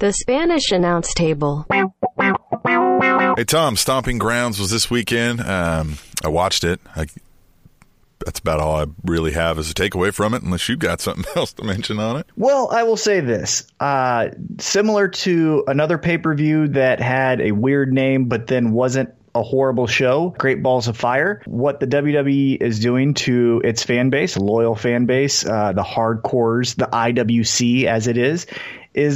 The Spanish Announce Table. Hey, Tom, Stomping Grounds was this weekend. I watched it. That's about all I really have as a takeaway from it, unless you've got something else to mention on it. Well, I will say this. Similar to another pay-per-view that had a weird name but then wasn't a horrible show, Great Balls of Fire, what the WWE is doing to its fan base, a loyal fan base, the hardcores, the IWC as it is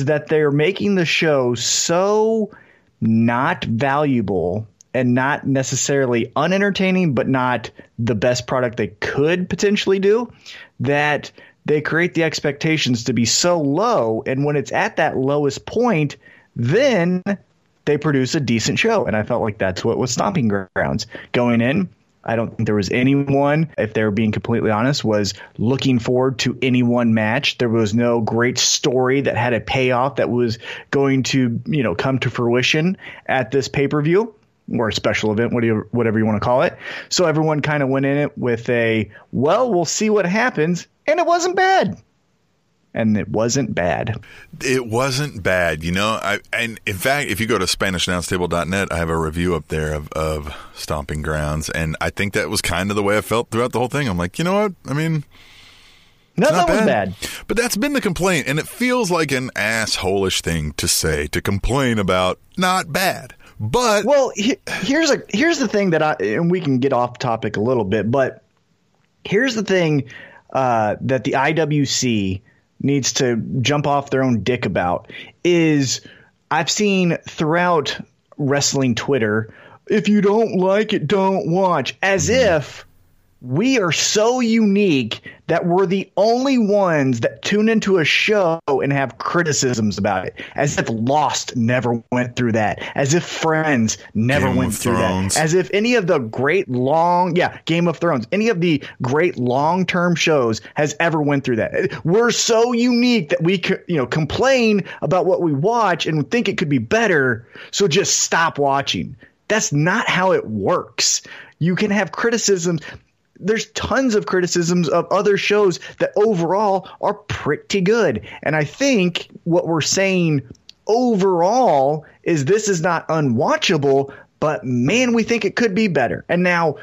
that they're making the show so not valuable and not necessarily unentertaining, but not the best product they could potentially do, that they create the expectations to be so low. And when it's at that lowest point, then they produce a decent show. And I felt like that's what was Stomping Grounds. Going in, I don't think there was anyone, if they're being completely honest, was looking forward to any one match. There was no great story that had a payoff that was going to, you know, come to fruition at this pay-per-view or a special event, whatever you want to call it. So everyone kind of went in it with a, well, we'll see what happens. And it wasn't bad. And it wasn't bad. It wasn't bad. You know, and in fact, if you go to SpanishAnnounceTable.net, I have a review up there of Stomping Grounds. And I think that was kind of the way I felt throughout the whole thing. I'm like, you know what? I mean, no, that was bad. But that's been the complaint. And it feels like an asshole-ish thing to say, to complain about not bad. But well, here's the thing that and we can get off topic a little bit, but here's the thing that the IWC needs to jump off their own dick about is I've seen throughout wrestling Twitter, if you don't like it, don't watch, as if we are so unique that we're the only ones that tune into a show and have criticisms about it. As if Lost never went through that. As if Friends never went through that. As if any of the great Game of Thrones, any of the great long-term shows has ever went through that. We're so unique that we complain about what we watch and think it could be better, so just stop watching. That's not how it works. You can have criticisms. There's tons of criticisms of other shows that overall are pretty good. And I think what we're saying overall is this is not unwatchable, but man, we think it could be better. And now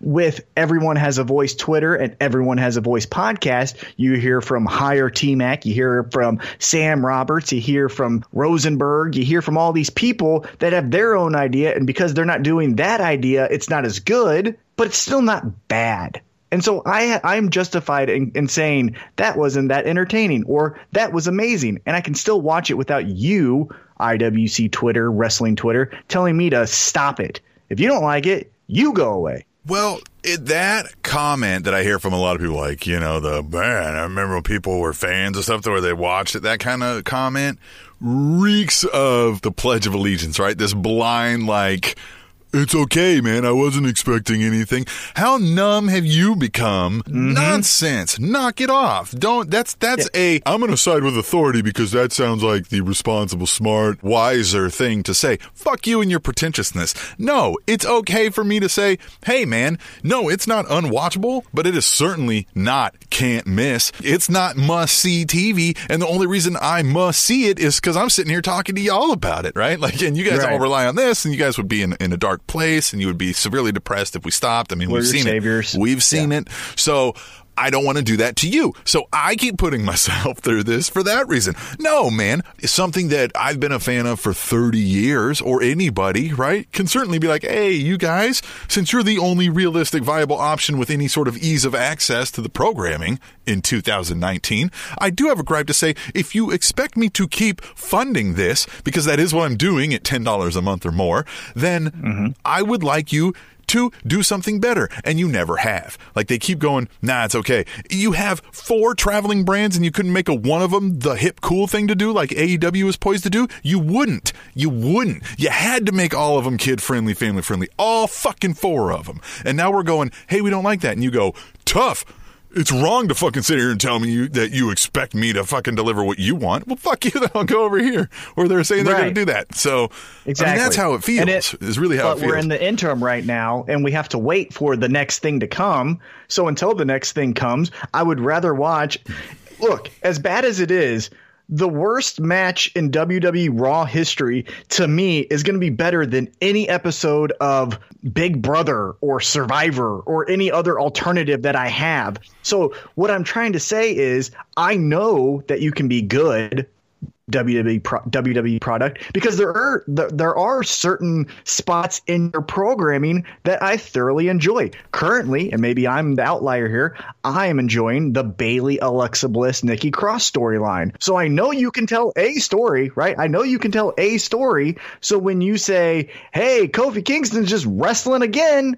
with Everyone Has a Voice Twitter and Everyone Has a Voice podcast, you hear from Higher T-Mac, you hear from Sam Roberts, you hear from Rosenberg, you hear from all these people that have their own idea. And because they're not doing that idea, it's not as good. But it's still not bad. And so I'm justified in saying that wasn't that entertaining or that was amazing. And I can still watch it without you, IWC Twitter, wrestling Twitter, telling me to stop it. If you don't like it, you go away. Well, that comment that I hear from a lot of people, like, you know, I remember when people were fans or something, or they watched it, that kind of comment reeks of the Pledge of Allegiance, right? This blind, like, it's okay, man. I wasn't expecting anything. How numb have you become? Mm-hmm. Nonsense. Knock it off. Don't. I'm going to side with authority because that sounds like the responsible, smart, wiser thing to say. Fuck you and your pretentiousness. No, it's okay for me to say, hey, man, no, it's not unwatchable, but it is certainly not can't miss. It's not must-see TV, and the only reason I must see it is because I'm sitting here talking to y'all about it, right? Like, and you guys all rely on this, and you guys would be in a dark place, and you would be severely depressed if we stopped. I mean, we've seen it. We've seen it. So I don't want to do that to you. So I keep putting myself through this for that reason. No, man. It's something that I've been a fan of for 30 years, or anybody, right, can certainly be like, hey, you guys, since you're the only realistic viable option with any sort of ease of access to the programming in 2019, I do have a gripe to say, if you expect me to keep funding this, because that is what I'm doing at $10 a month or more, then I would like you to do something better, and you never have. Like, they keep going, nah, it's okay. You have 4 traveling brands and you couldn't make one of them the hip cool thing to do like AEW is poised to do? You wouldn't. You had to make all of them kid-friendly, family-friendly, all fucking 4 of them. And now we're going, hey, we don't like that. And you go, tough. It's wrong to fucking sit here and tell me that you expect me to fucking deliver what you want. Well, fuck you, then I'll go over here. Or they're saying they're going to do that. So exactly. I mean, that's how it feels. It's really how it feels. But we're in the interim right now, and we have to wait for the next thing to come. So until the next thing comes, I would rather watch. Look, as bad as it is, the worst match in WWE Raw history, to me, is going to be better than any episode of Big Brother or Survivor or any other alternative that I have. So what I'm trying to say is I know that you can be good WWE product because there are certain spots in your programming that I thoroughly enjoy. Currently, and maybe I'm the outlier here, I am enjoying the Bailey, Alexa Bliss, Nikki Cross storyline. So I know you can tell a story, right? I know you can tell a story. So when you say, hey, Kofi Kingston's just wrestling again,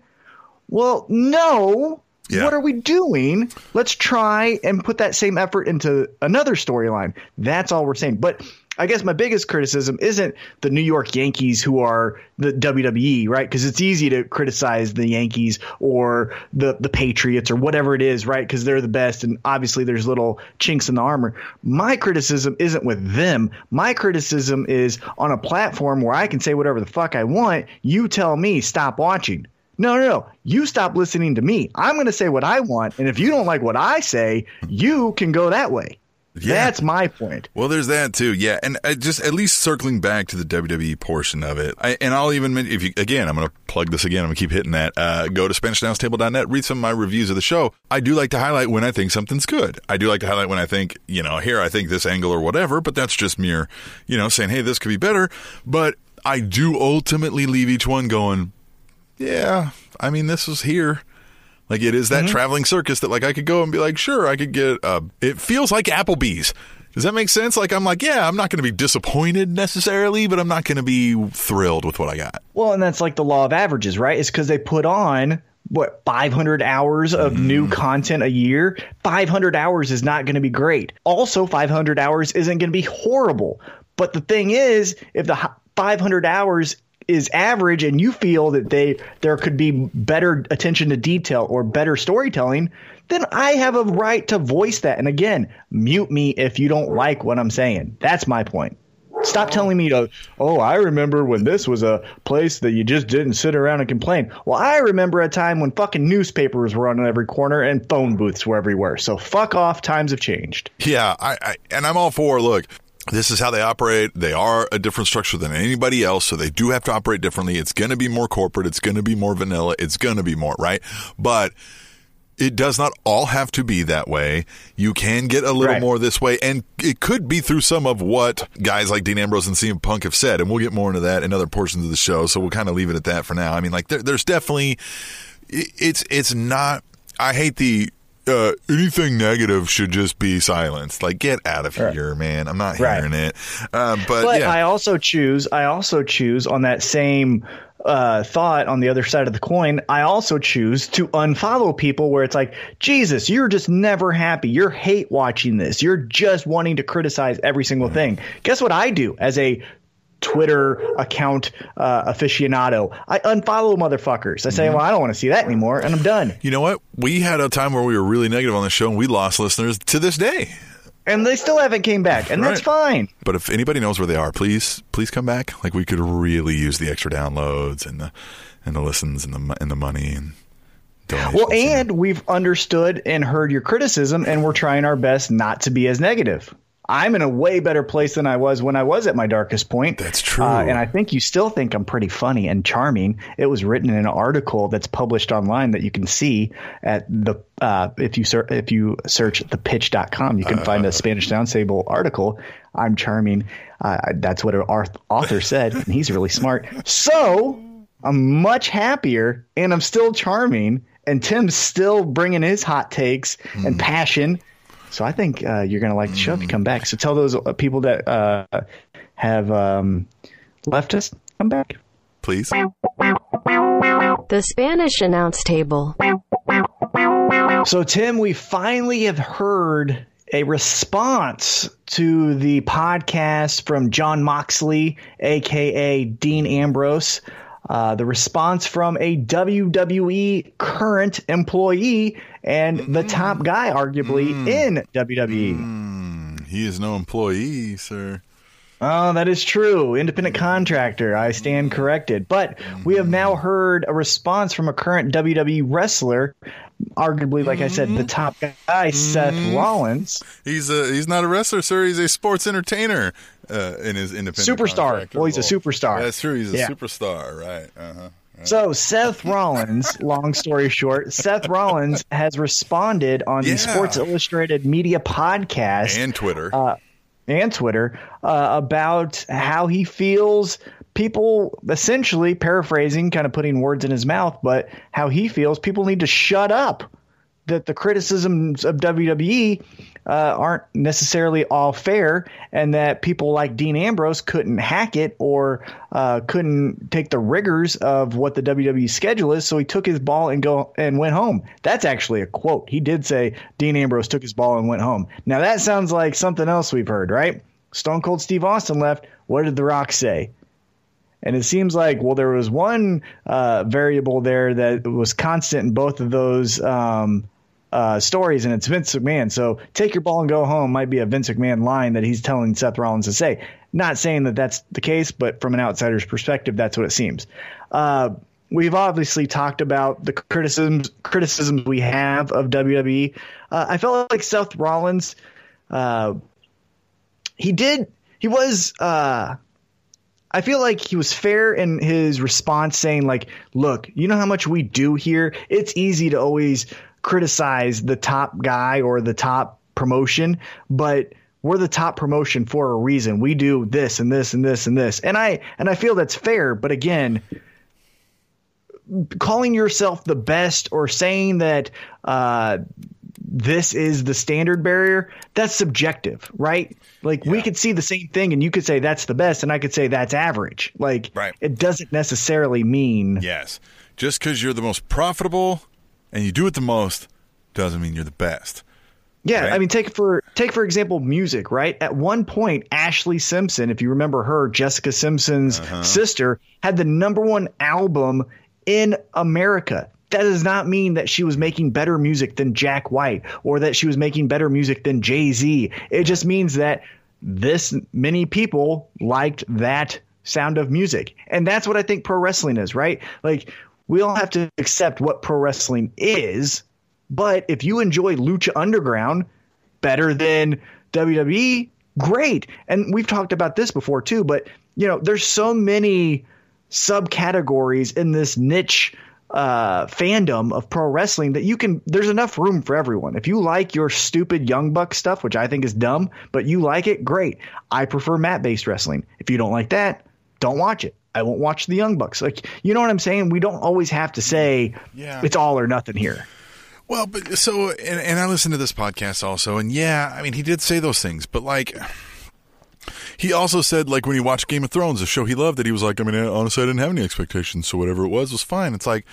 well, no. Yeah. What are we doing? Let's try and put that same effort into another storyline. That's all we're saying. But I guess my biggest criticism isn't the New York Yankees, who are the WWE, right? Because it's easy to criticize the Yankees or the Patriots or whatever it is, right? Because they're the best, and obviously there's little chinks in the armor. My criticism isn't with them. My criticism is on a platform where I can say whatever the fuck I want. You tell me, stop watching. No. You stop listening to me. I'm going to say what I want. And if you don't like what I say, you can go that way. Yeah. That's my point. Well, there's that too. Yeah. And just at least circling back to the WWE portion of it. I'm going to plug this again. I'm going to keep hitting that. Go to SpanishAnnounceTable.net, read some of my reviews of the show. I do like to highlight when I think something's good. I do like to highlight when I think, here I think this angle or whatever, but that's just mere, saying, hey, this could be better. But I do ultimately leave each one going, yeah, I mean, this was here. Like, it is that traveling circus that, I could go and be like, sure, I could get it feels like Applebee's. Does that make sense? I'm like, yeah, I'm not going to be disappointed necessarily, but I'm not going to be thrilled with what I got. Well, and that's like the law of averages, right? It's because they put on, 500 hours of new content a year? 500 hours is not going to be great. Also, 500 hours isn't going to be horrible. But the thing is, if the 500 hours is average and you feel that there could be better attention to detail or better storytelling, then I have a right to voice that. And again, mute me if you don't like what I'm saying. That's my point. Stop telling me to, I remember when this was a place that you just didn't sit around and complain. Well, I remember a time when fucking newspapers were on every corner and phone booths were everywhere. So fuck off. Times have changed. Yeah. And I'm all for, look, this is how they operate. They are a different structure than anybody else, so they do have to operate differently. It's going to be more corporate. It's going to be more vanilla. It's going to be more, right? But it does not all have to be that way. You can get a little more this way, and it could be through some of what guys like Dean Ambrose and CM Punk have said, and we'll get more into that in other portions of the show, so we'll kind of leave it at that for now. I mean, there's definitely – it's not – I hate the – anything negative should just be silenced. Get out of here, man. I'm not hearing it. But yeah. I also choose on that same thought on the other side of the coin. I also choose to unfollow people where it's like, Jesus, you're just never happy. You're hate watching this. You're just wanting to criticize every single thing. Guess what I do as a Twitter account aficionado? I unfollow motherfuckers. I say, well, I don't want to see that anymore, and I'm done. You know what? We had a time where we were really negative on the show, and we lost listeners to this day. And they still haven't came back, and that's fine. But if anybody knows where they are, please come back. We could really use the extra downloads and the listens and the money and donations. Well, and we've understood and heard your criticism, and we're trying our best not to be as negative. I'm in a way better place than I was when I was at my darkest point. That's true. And I think you still think I'm pretty funny and charming. It was written in an article that's published online that you can see at the if you search thepitch.com, you can find a Spanish Sound Table article. I'm charming. That's what an author said, and he's really smart. So I'm much happier, and I'm still charming, and Tim's still bringing his hot takes and passion. So I think you're going to like the show if you come back. So tell those people that have left us, come back. Please. The Spanish Announce Table. So, Tim, we finally have heard a response to the podcast from John Moxley, a.k.a. Dean Ambrose. The response from a WWE current employee and the top guy, arguably, in WWE. He is no employee, sir. Oh, that is true. Independent contractor. I stand corrected. But we have now heard a response from a current WWE wrestler, arguably, like I said, the top guy, Seth Rollins. He's not a wrestler, sir. He's a sports entertainer in his independent superstar. Well, he's a superstar. That's true. He's a superstar, right? Uh-huh. Right. So Seth Rollins, long story short, Seth Rollins has responded on the Sports Illustrated Media podcast and Twitter. About how he feels people, essentially paraphrasing, kind of putting words in his mouth, but how he feels people need to shut up, that the criticisms of WWE aren't necessarily all fair, and that people like Dean Ambrose couldn't hack it or couldn't take the rigors of what the WWE schedule is. So he took his ball and went home. That's actually a quote. He did say Dean Ambrose took his ball and went home. Now that sounds like something else we've heard, right? Stone Cold Steve Austin left. What did The Rock say? And it seems like, well, there was one variable there that was constant in both of those stories, and it's Vince McMahon. So take your ball and go home might be a Vince McMahon line that he's telling Seth Rollins to say. Not saying that that's the case, but from an outsider's perspective, that's what it seems. We've obviously talked about the criticisms we have of WWE. I felt like Seth Rollins, I feel like he was fair in his response, saying like, look, you know how much we do here. It's easy to always criticize the top guy or the top promotion, but we're the top promotion for a reason. We do this and this and this and this. And I feel that's fair. But again, calling yourself the best or saying that this is the standard barrier, that's subjective, right? Like we could see the same thing and you could say that's the best and I could say that's average. Like it doesn't necessarily mean. Yes. Just because you're the most profitable and you do it the most doesn't mean you're the best. Yeah, right? I mean, take for example music, right? At one point, Ashley Simpson, if you remember her, Jessica Simpson's sister, had the #1 album in America. That does not mean that she was making better music than Jack White or that she was making better music than Jay-Z. It just means that this many people liked that sound of music. And that's what I think pro wrestling is, right? Like, we all have to accept what pro wrestling is, but if you enjoy Lucha Underground better than WWE, great. And we've talked about this before too, but you know, there's so many subcategories in this niche fandom of pro wrestling that there's enough room for everyone. If you like your stupid Young Buck stuff, which I think is dumb, but you like it, great. I prefer mat-based wrestling. If you don't like that, don't watch it. I won't watch the Young Bucks. Like, you know what I'm saying? We don't always have to say it's all or nothing here. Well, but so, and I listened to this podcast also, and I mean, he did say those things, but like, he also said, like, when he watched Game of Thrones, a show he loved, that he was like, I mean, honestly, I didn't have any expectations, so whatever it was fine. It's like,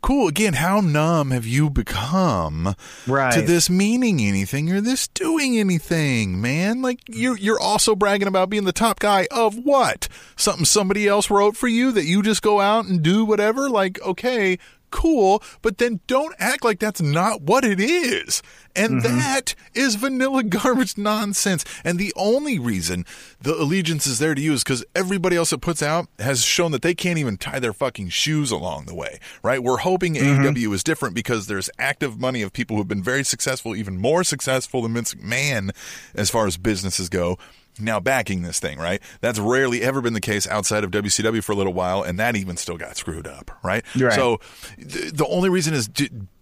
cool. Again, how numb have you become to this meaning anything or this doing anything, man? Like, you're also bragging about being the top guy of what? Something somebody else wrote for you that you just go out and do whatever? Like, okay, cool, but then don't act like that's not what it is. And that is vanilla garbage nonsense. And the only reason the allegiance is there to you is because everybody else that puts out has shown that they can't even tie their fucking shoes along the way, right? We're hoping AEW is different because there's active money of people who have been very successful, even more successful than Vince McMahon as far as businesses go, now backing this thing, right? That's rarely ever been the case outside of WCW for a little while, and that even still got screwed up, right? So the only reason is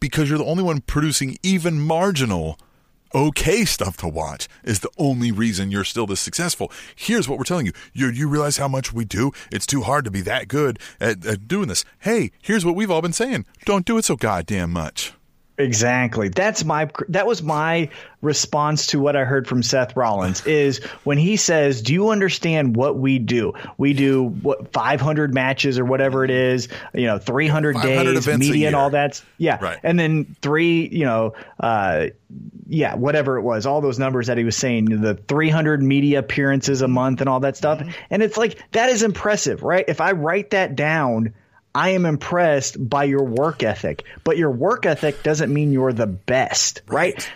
because you're the only one producing even marginal okay stuff to watch is the only reason you're still this successful. Here's what we're telling you. You realize how much we do? It's too hard to be that good at doing this. Hey, here's what we've all been saying. Don't do it so goddamn much. Exactly. That was my response to what I heard from Seth Rollins is when he says, do you understand what we do? We do what, 500 matches or whatever it is, you know, 300 days, media and all that. Yeah. Right. And then whatever it was, all those numbers that he was saying, the 300 media appearances a month and all that stuff. And it's like, that is impressive, right? If I write that down, I am impressed by your work ethic, but your work ethic doesn't mean you're the best, right?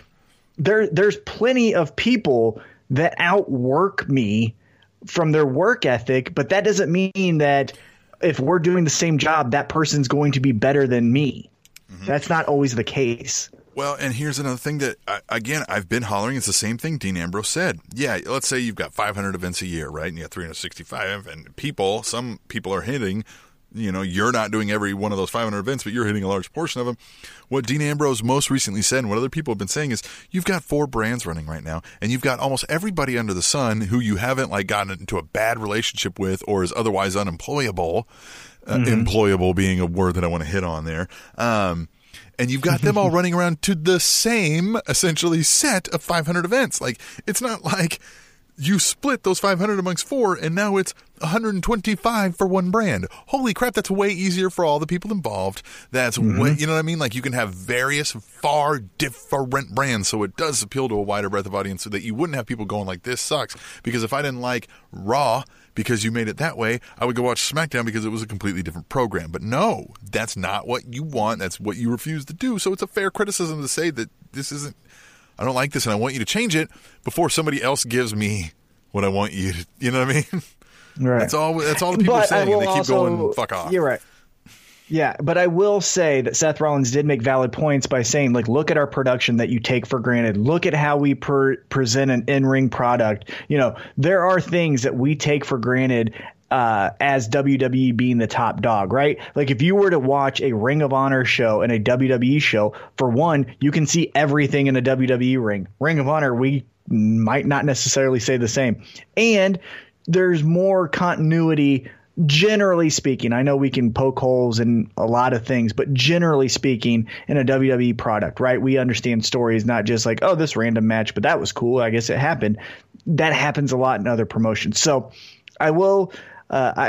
There's plenty of people that outwork me from their work ethic, but that doesn't mean that if we're doing the same job, that person's going to be better than me. Mm-hmm. That's not always the case. Well, and here's another thing that, again, I've been hollering. It's the same thing Dean Ambrose said. Yeah, let's say you've got 500 events a year, right? And you have 365, and people, some people are hitting, you know, you're not doing every one of those 500 events, but you're hitting a large portion of them. What Dean Ambrose most recently said, and what other people have been saying, is you've got 4 brands running right now, and you've got almost everybody under the sun who you haven't like gotten into a bad relationship with or is otherwise unemployable. Employable being a word that I want to hit on there. And you've got them all running around to the same, essentially, set of 500 events. Like, it's not like you split those 500 amongst 4 and now it's 125 for one brand. Holy crap, that's way easier for all the people involved. That's way, you know what I mean? Like, you can have various, far different brands. So it does appeal to a wider breadth of audience, so that you wouldn't have people going like, this sucks. Because if I didn't like Raw because you made it that way, I would go watch SmackDown because it was a completely different program. But no, that's not what you want. That's what you refuse to do. So it's a fair criticism to say that this isn't, I don't like this and I want you to change it before somebody else gives me what I want you to, you know what I mean? Right. That's all the people are saying, and they keep going, fuck off. You're right. Yeah, but I will say that Seth Rollins did make valid points by saying, like, look at our production that you take for granted. Look at how we present an in-ring product. You know, there are things that we take for granted as WWE being the top dog, right? Like, if you were to watch a Ring of Honor show and a WWE show, for one, you can see everything in a WWE ring. Ring of Honor, we might not necessarily say the same. And there's more continuity. Generally speaking, I know we can poke holes in a lot of things, but generally speaking, in a WWE product, right, we understand stories, not just like, oh, this random match, but that was cool, I guess it happened. That happens a lot in other promotions. So I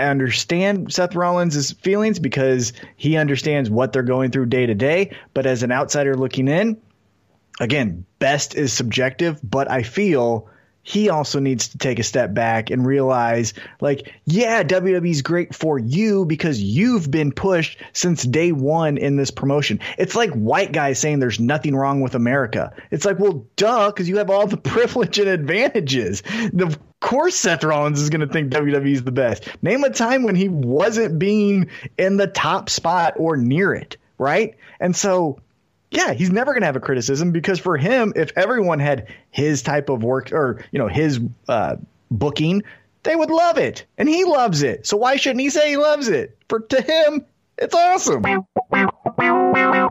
understand Seth Rollins' feelings because he understands what they're going through day to day. But as an outsider looking in, again, best is subjective, but I feel he also needs to take a step back and realize, like, yeah, WWE's great for you because you've been pushed since day one in this promotion. It's like white guys saying there's nothing wrong with America. It's like, well, duh, because you have all the privilege and advantages. Of course Seth Rollins is going to think WWE's the best. Name a time when he wasn't being in the top spot or near it, right? And so, yeah, he's never going to have a criticism because for him, if everyone had his type of work or, you know, his booking, they would love it. And he loves it. So why shouldn't he say he loves it? To him, it's awesome.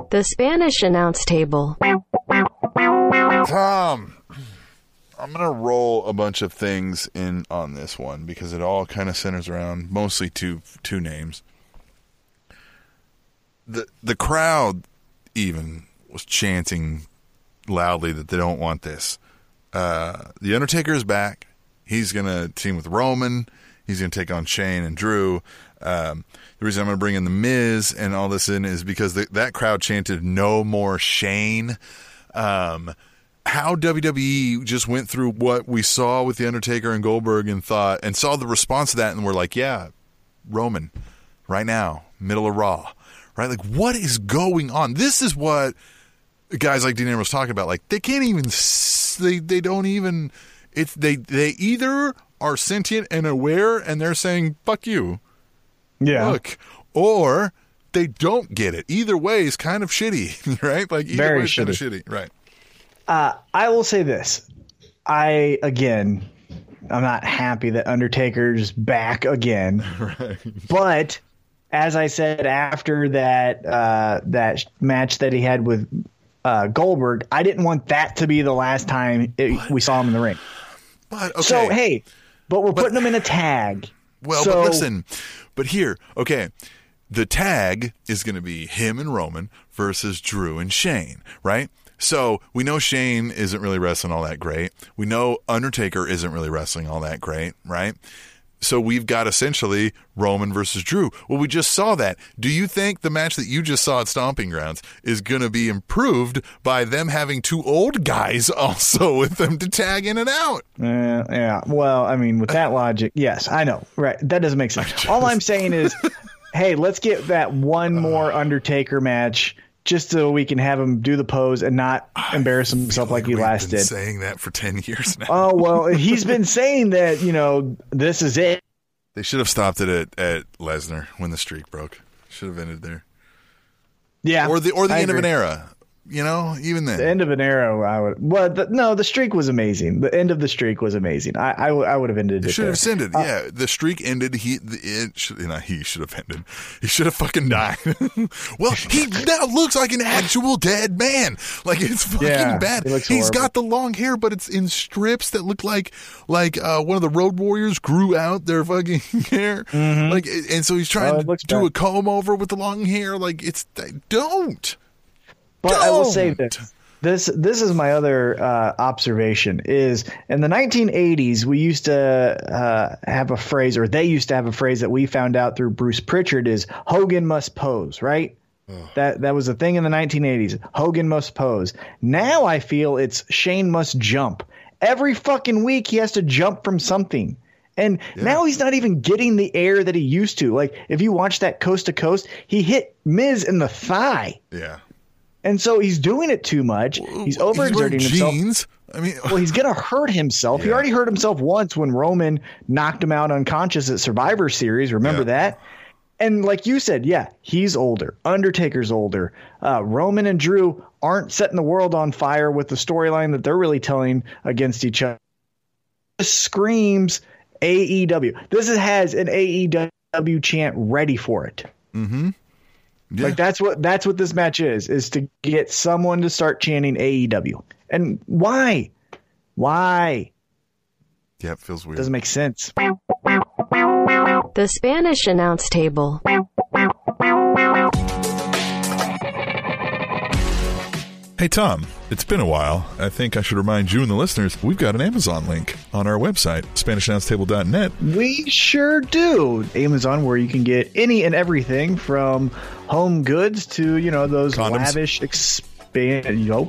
The Spanish Announce Table. Tom, I'm going to roll a bunch of things in on this one because it all kind of centers around mostly two names. The crowd even was chanting loudly that they don't want this. The Undertaker is back. He's going to team with Roman. He's going to take on Shane and Drew. The reason I'm going to bring in The Miz and all this in is because that crowd chanted no more Shane. How WWE just went through what we saw with The Undertaker and Goldberg and saw the response to that and were like, yeah, Roman, right now, middle of Raw. Right? Like, what is going on? This is what guys like Dean Ambrose talking about. Like, they can't even, they don't even, it's, they either are sentient and aware and they're saying, fuck you. Yeah. Look, or they don't get it. Either way is kind of shitty, right? Like, either way is kind of shitty, right? I will say this. I'm not happy that Undertaker's back again. Right. But as I said after that that match that he had with Goldberg, I didn't want that to be the last time we saw him in the ring. But okay. So hey, but we're putting him in a tag. Well, so, but listen, but here, okay, the tag is going to be him and Roman versus Drew and Shane, right? So we know Shane isn't really wrestling all that great. We know Undertaker isn't really wrestling all that great, right? So we've got essentially Roman versus Drew. Well, we just saw that. Do you think the match that you just saw at Stomping Grounds is going to be improved by them having two old guys also with them to tag in and out? Yeah. Well, I mean, with that logic, yes, I know. Right. That doesn't make sense. All I'm saying is, hey, let's get that one more Undertaker match just so we can have him do the pose and not embarrass himself like he last did. Saying that for 10 years now. Oh, well, he's been saying that, you know, this is it. They should have stopped it at Lesnar when the streak broke. Should have ended there. Yeah. Or the end of an era. You know, even then. The end of an era, I would. Well, the streak was amazing. The end of the streak was amazing. I would have ended it. It should have ended. Yeah, the streak ended. He should have ended. He should have fucking died. Well, he now looks like an actual dead man. Like, it's fucking bad. He's got the long hair, but it's in strips that look like one of the Road Warriors grew out their fucking hair. Mm-hmm. Like, and so he's trying to do bad. A comb over with the long hair. Like, it's don't. But I will say this. This is my other observation is in the 1980s, we used to have a phrase, or they used to have a phrase that we found out through Bruce Pritchard is Hogan must pose, right? Oh. That was a thing in the 1980s. Hogan must pose. Now I feel it's Shane must jump. Every fucking week he has to jump from something. And now he's not even getting the air that he used to. Like, if you watch that Coast to Coast, he hit Miz in the thigh. Yeah. And so he's doing it too much. He's overexerting himself. Jeans. I mean, well, he's going to hurt himself. Yeah. He already hurt himself once when Roman knocked him out unconscious at Survivor Series. Remember that? And like you said, he's older. Undertaker's older. Roman and Drew aren't setting the world on fire with the storyline that they're really telling against each other. It screams AEW. This has an AEW chant ready for it. Mm-hmm. Yeah. Like that's what this match is to get someone to start chanting AEW. And why? Yeah, it feels weird. Doesn't make sense. The Spanish Announce Table. Hey, Tom, it's been a while. I think I should remind you and the listeners, we've got an Amazon link on our website, SpanishAnnounceTable.net. We sure do. Amazon, where you can get any and everything from home goods to, you know, those condoms. Lavish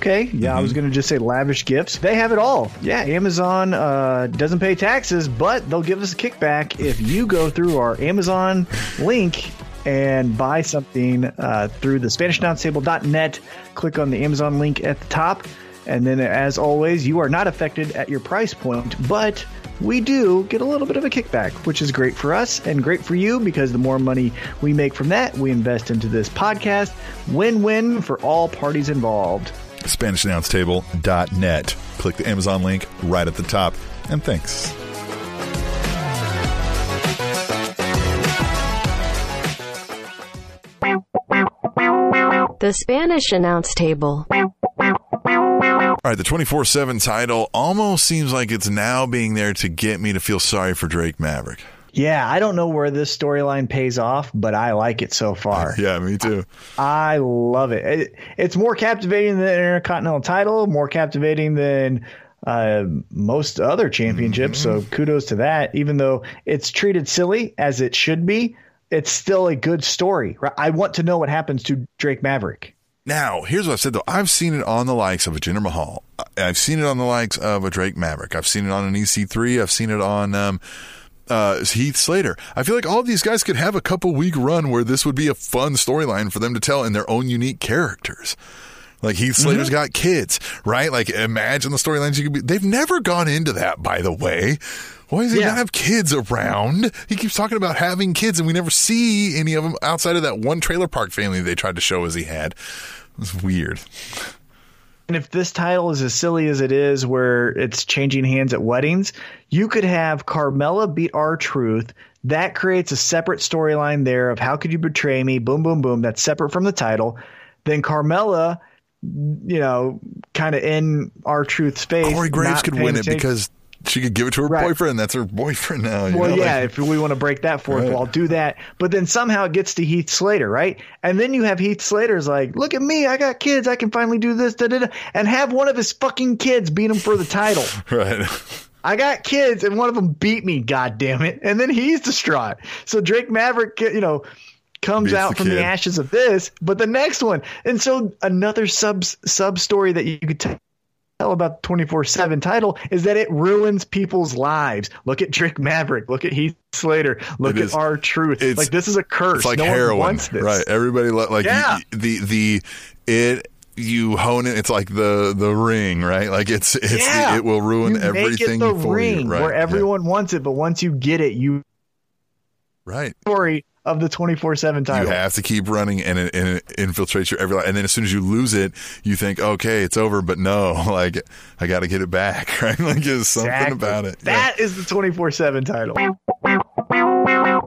okay. Yeah, I was going to just say lavish gifts. They have it all. Yeah, Amazon doesn't pay taxes, but they'll give us a kickback if you go through our Amazon link and buy something through the SpanishAnnounceTable.net. Click on the Amazon link at the top. And then, as always, you are not affected at your price point, but we do get a little bit of a kickback, which is great for us and great for you because the more money we make from that, we invest into this podcast. Win-win for all parties involved. SpanishAnnounceTable.net. Click the Amazon link right at the top. And thanks. The Spanish Announce Table. All right, the 24/7 title almost seems like it's now being there to get me to feel sorry for Drake Maverick. Yeah, I don't know where this storyline pays off, but I like it so far. Yeah, me too. I love it. It's more captivating than the Intercontinental title, more captivating than most other championships, so kudos to that. Even though it's treated silly, as it should be, it's still a good story. I want to know what happens to Drake Maverick. Now, here's what I've said, though. I've seen it on the likes of a Jinder Mahal. I've seen it on the likes of a Drake Maverick. I've seen it on an EC3. I've seen it on Heath Slater. I feel like all of these guys could have a couple-week run where this would be a fun storyline for them to tell in their own unique characters. Like, Heath Slater's got kids, right? Like, imagine the storylines you could be. They've never gone into that, by the way. Why does he not have kids around? He keeps talking about having kids, and we never see any of them outside of that one trailer park family they tried to show as he had. It was weird. And if this title is as silly as it is, where it's changing hands at weddings, you could have Carmella beat R-Truth. That creates a separate storyline there of how could you betray me? Boom, boom, boom. That's separate from the title. Then Carmella, you know, kind of in R-Truth's face. Corey Graves could win it because she could give it to her boyfriend. That's her boyfriend now. Well, know, yeah, like, if we want to break that fourth wall, do that. But then somehow it gets to Heath Slater, right? And then you have Heath Slater's like, look at me, I got kids, I can finally do this, da-da-da, and have one of his fucking kids beat him for the title. Right. I got kids, and one of them beat me, goddammit. And then he's distraught. So Drake Maverick, you know, comes out from the ashes of this, but the next one. And so another sub story that you could tell hell about the 24/7 title is that it ruins people's lives. Look at Drake Maverick. Look at Heath Slater. Look at R-Truth. Like, this is a curse. It's like no heroin. One wants this. Right. Everybody like yeah. You hone it. It's like the ring, right? Like it's yeah. It will ruin everything for you. Make it the ring right? where everyone yeah. wants it, but once you get it, you right story of the 24/7 title. You have to keep running, and it infiltrates your every life. And then as soon as you lose it, you think, okay, it's over. But no, like I got to get it back, right? Like there's something exactly. about it. That yeah. is the 24/7 title.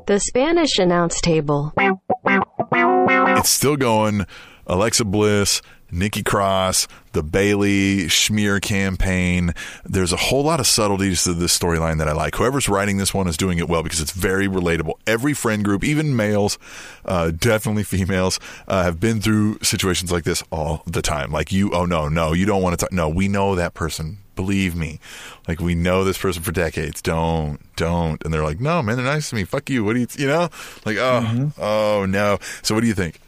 The Spanish Announce Table. It's still going. Alexa Bliss, Nikki Cross, the Bailey schmear campaign. There's a whole lot of subtleties to this storyline that I like. Whoever's writing this one is doing it well because it's very relatable. Every friend group, even males, definitely females, have been through situations like this all the time. Like, you, oh, no, you don't want to talk. No, we know that person. Believe me. Like, we know this person for decades. Don't. And they're like, no, man, they're nice to me. Fuck you. What do you, you know? Like, oh, no. So what do you think?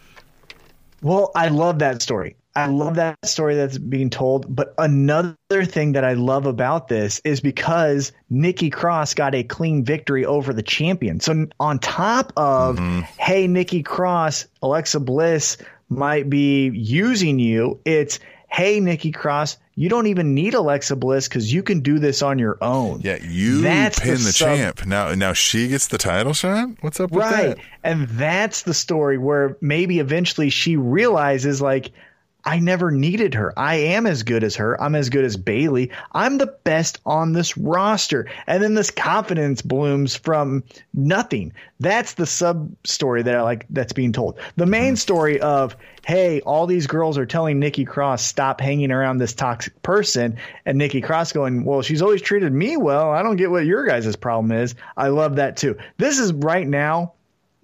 Well, I love that story. I love that story that's being told. But another thing that I love about this is because Nikki Cross got a clean victory over the champion. So on top of, hey, Nikki Cross, Alexa Bliss might be using you. It's, hey, Nikki Cross, you don't even need Alexa Bliss because you can do this on your own. Yeah, you that's pin the champ. Now she gets the title shot? What's up with that? Right, and that's the story where maybe eventually she realizes, like, I never needed her. I am as good as her. I'm as good as Bailey. I'm the best on this roster. And then this confidence blooms from nothing. That's the sub story that I like that's being told. The main story of, hey, all these girls are telling Nikki Cross, stop hanging around this toxic person. And Nikki Cross going, well, she's always treated me well. I don't get what your guys' problem is. I love that too. This is right now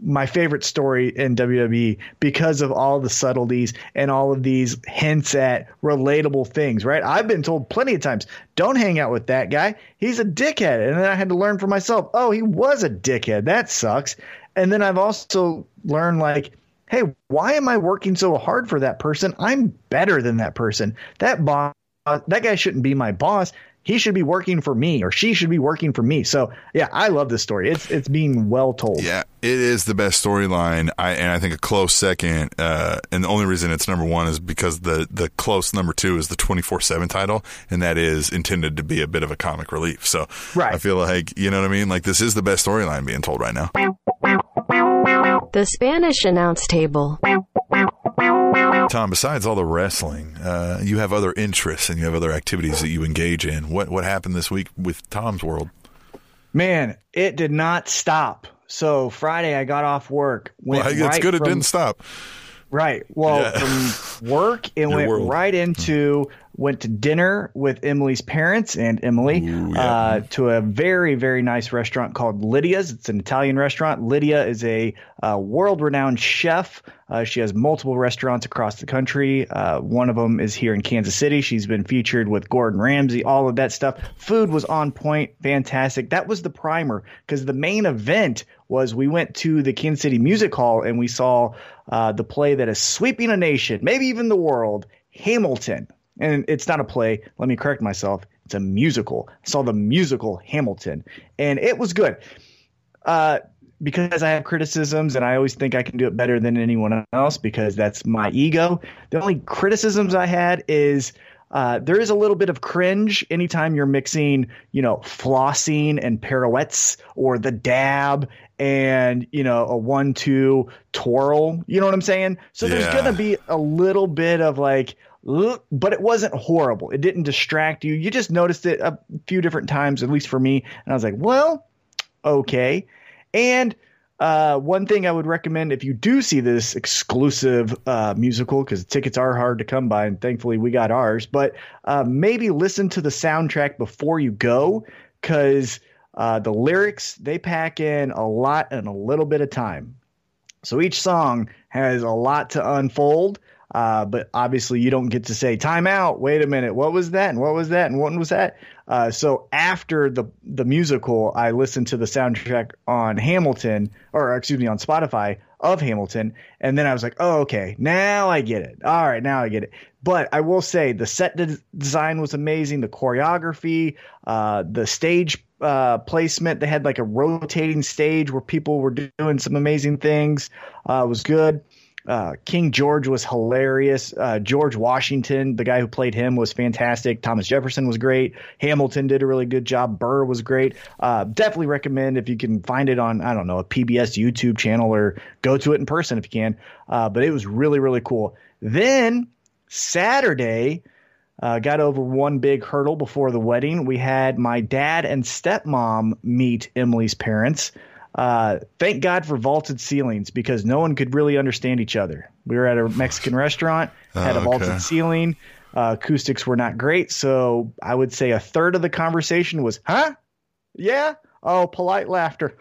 my favorite story in WWE because of all the subtleties and all of these hints at relatable things, right? I've been told plenty of times, don't hang out with that guy. He's a dickhead. And then I had to learn for myself, oh, he was a dickhead. That sucks. And then I've also learned, like, hey, why am I working so hard for that person? I'm better than that person. That boss, that guy shouldn't be my boss. He should be working for me, or she should be working for me. So, yeah, I love this story. It's being well told. Yeah, it is the best storyline, and I think a close second. And the only reason it's number one is because the close number two is the 24/7 title, and that is intended to be a bit of a comic relief. So right. I feel like, you know what I mean? Like, this is the best storyline being told right now. The Spanish Announce Table. Tom, besides all the wrestling, you have other interests and you have other activities that you engage in. What happened this week with Tom's world? Man, it did not stop. So Friday I got off work. It didn't stop. Right. Well, from work, it went to dinner with Emily's parents and Emily to a very, very nice restaurant called Lydia's. It's an Italian restaurant. Lydia is a world-renowned chef. She has multiple restaurants across the country. One of them is here in Kansas City. She's been featured with Gordon Ramsay, all of that stuff. Food was on point. Fantastic. That was the primer, because the main event was we went to the Kansas City Music Hall and we saw the play that is sweeping a nation, maybe even the world, Hamilton. And it's not a play. Let me correct myself. It's a musical. I saw the musical Hamilton, and it was good. Because I have criticisms, and I always think I can do it better than anyone else because that's my ego. The only criticisms I had is there is a little bit of cringe anytime you're mixing, flossing and pirouettes or the dab and, a 1-2 twirl. You know what I'm saying? So there's going to be a little bit of like – but it wasn't horrible. It didn't distract you. You just noticed it a few different times, at least for me. And I was like, well, okay. And one thing I would recommend if you do see this exclusive musical, because tickets are hard to come by, and thankfully we got ours, but maybe listen to the soundtrack before you go, because the lyrics, they pack in a lot and a little bit of time. So each song has a lot to unfold. But obviously you don't get to say, time out, wait a minute, what was that? And what was that? And what was that? So after the musical, I listened to the soundtrack on Hamilton, or excuse me, on Spotify of Hamilton. And then I was like, oh, okay, now I get it. All right, now I get it. But I will say the set design was amazing. The choreography, the stage placement. They had like a rotating stage where people were doing some amazing things. It was good. King George was hilarious. George Washington, the guy who played him, was fantastic. Thomas Jefferson was great. Hamilton did a really good job. Burr was great. Definitely recommend if you can find it on, I don't know, a PBS YouTube channel, or go to it in person if you can. But it was really, really cool. Then Saturday, got over one big hurdle before the wedding. We had my dad and stepmom meet Emily's parents. Thank God for vaulted ceilings, because no one could really understand each other. We were at a Mexican restaurant, had a vaulted ceiling. Acoustics were not great. So I would say a third of the conversation was, huh? Yeah. Oh, polite laughter.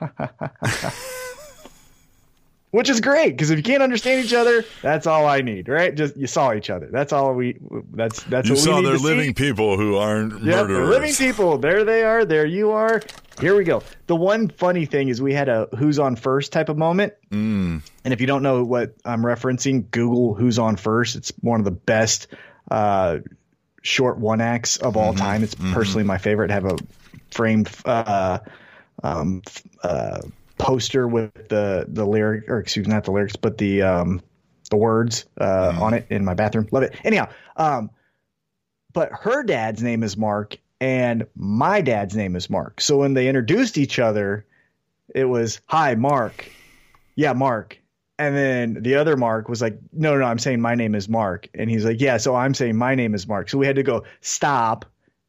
Which is great, because if you can't understand each other, that's all I need, right? Just you saw each other. That's all we. That's you what saw. We need they're to living see. People who aren't murderers. Living people. There they are. There you are. Here we go. The one funny thing is we had a "Who's on first" type of moment. Mm. And if you don't know what I'm referencing, Google "Who's on first." It's one of the best short one acts of all time. It's personally my favorite. I have a framed poster with the lyric, or excuse me, not the lyrics, but the words on it in my bathroom. Love it. Anyhow, but her dad's name is Mark and my dad's name is Mark. So when they introduced each other, it was, hi, Mark. Yeah, Mark. And then the other Mark was like, no, I'm saying my name is Mark. And he's like, yeah, so I'm saying my name is Mark. So we had to go, stop.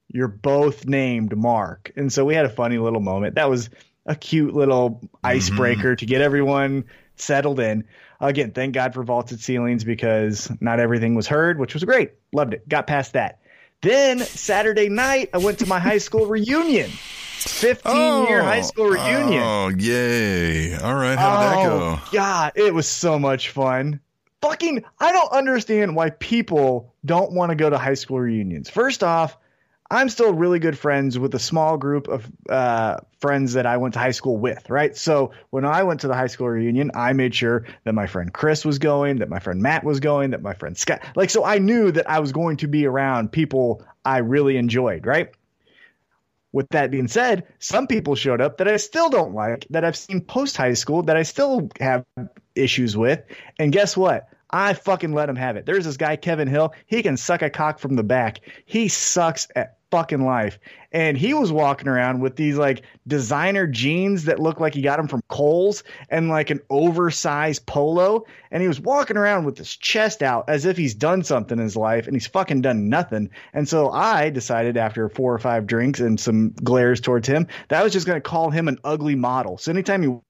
You're both named Mark. And so we had a funny little moment. That was a cute little icebreaker to get everyone settled in. Again, thank God for vaulted ceilings, because not everything was heard, which was great. Loved it. Got past that. Then Saturday night, I went to my high school reunion. 15-year high school reunion. Oh, yay. All right. How did that go? God, it was so much fun. Fucking, I don't understand why people don't want to go to high school reunions. First off, I'm still really good friends with a small group of friends that I went to high school with, right? So when I went to the high school reunion, I made sure that my friend Chris was going, that my friend Matt was going, that my friend Scott. Like, so I knew that I was going to be around people I really enjoyed, right? With that being said, some people showed up that I still don't like, that I've seen post-high school, that I still have issues with. And guess what? I fucking let him have it. There's this guy, Kevin Hill. He can suck a cock from the back. He sucks at fucking life. And he was walking around with these like designer jeans that looked like he got them from Kohl's, and like an oversized polo. And he was walking around with his chest out as if he's done something in his life, and he's fucking done nothing. And so I decided after 4 or 5 drinks and some glares towards him that I was just going to call him an ugly model. So anytime you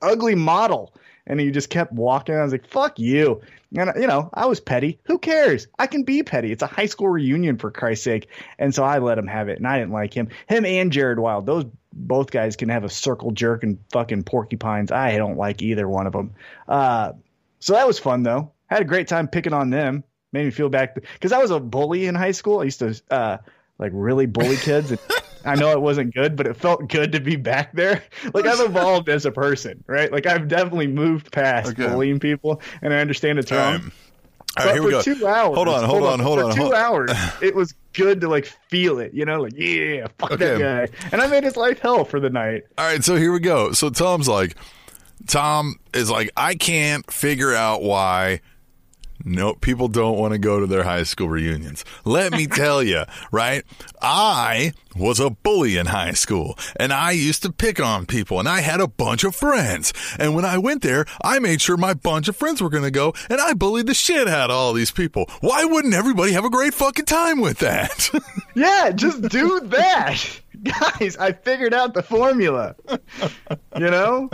ugly model, and he just kept walking. I was like, fuck you. And, you know, I was petty. Who cares? I can be petty. It's a high school reunion, for Christ's sake. And so I let him have it, and I didn't like him. Him and Jared Wilde. Those both guys can have a circle jerk and fucking porcupines. I don't like either one of them. So that was fun, though. I had a great time picking on them. Made me feel bad, because I was a bully in high school. I used to, like, really bully kids. And I know it wasn't good, but it felt good to be back there. Like, I've evolved as a person, right? Like, I've definitely moved past bullying people, and I understand it's wrong. All right, here we go. 2 hours. Hold on. For 2 hours, it was good to, like, feel it, you know? Like, yeah, fuck that guy. And I made his life hell for the night. All right, so here we go. So Tom is like, I can't figure out why people don't want to go to their high school reunions. Let me tell you, right? I was a bully in high school, and I used to pick on people, and I had a bunch of friends. And when I went there, I made sure my bunch of friends were going to go, and I bullied the shit out of all these people. Why wouldn't everybody have a great fucking time with that? Yeah, just do that. Guys, I figured out the formula. You know?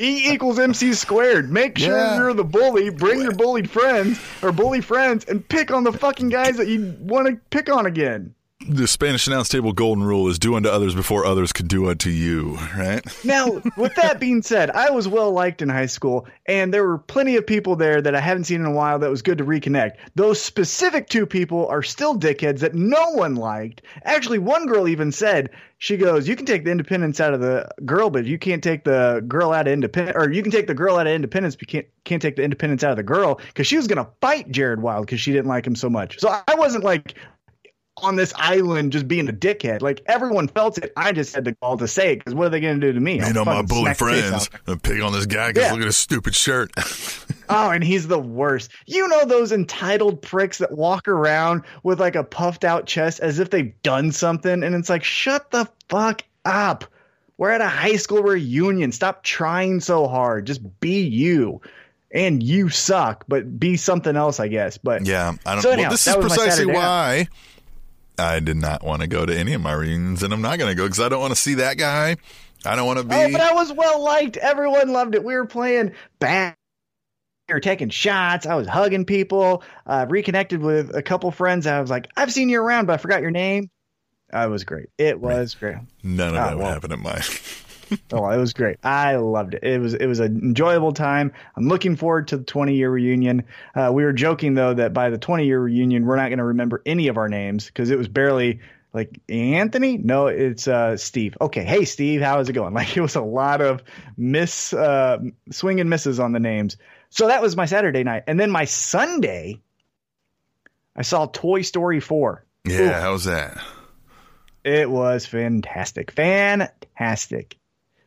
E equals MC squared. Make sure you're the bully. Bring your bullied friends, or bully friends, and pick on the fucking guys that you want to pick on again. the Spanish Announce Table golden rule is do unto others before others could do unto you, right? Now, with that being said, I was well-liked in high school, and there were plenty of people there that I haven't seen in a while that was good to reconnect. Those specific two people are still dickheads that no one liked. Actually, one girl even said, she goes, you can take the independence out of the girl, but you can't take the girl out of independence, or you can take the girl out of independence, but you can't take the independence out of the girl, because she was going to fight Jared Wilde because she didn't like him so much. So I wasn't like on this island just being a dickhead. Like, everyone felt it. I just had the gall to say it, because what are they going to do to me? You know, my bully friends. I'm picking on this guy because look at his stupid shirt. Oh, and he's the worst. You know those entitled pricks that walk around with like a puffed out chest as if they've done something, and it's like, shut the fuck up. We're at a high school reunion. Stop trying so hard. Just be you. And you suck, but be something else, I guess. But yeah, I don't know. So well, this is precisely why I did not want to go to any of my reunions, and I'm not going to go because I don't want to see that guy. I don't want to be. Oh, but I was well liked. Everyone loved it. We were playing back. We were taking shots. I was hugging people. Reconnected with a couple friends. I was like, I've seen you around, but I forgot your name. It was great. It was great. None of that happened at mine. Oh, it was great. I loved it. It was an enjoyable time. I'm looking forward to the 20-year reunion. We were joking, though, that by the 20-year reunion, we're not going to remember any of our names because it was barely like Anthony. No, it's Steve. Okay. Hey, Steve, how is it going? Like, it was a lot of swing and misses on the names. So that was my Saturday night. And then my Sunday, I saw Toy Story 4. Yeah. Ooh. How's that? It was fantastic. Fantastic.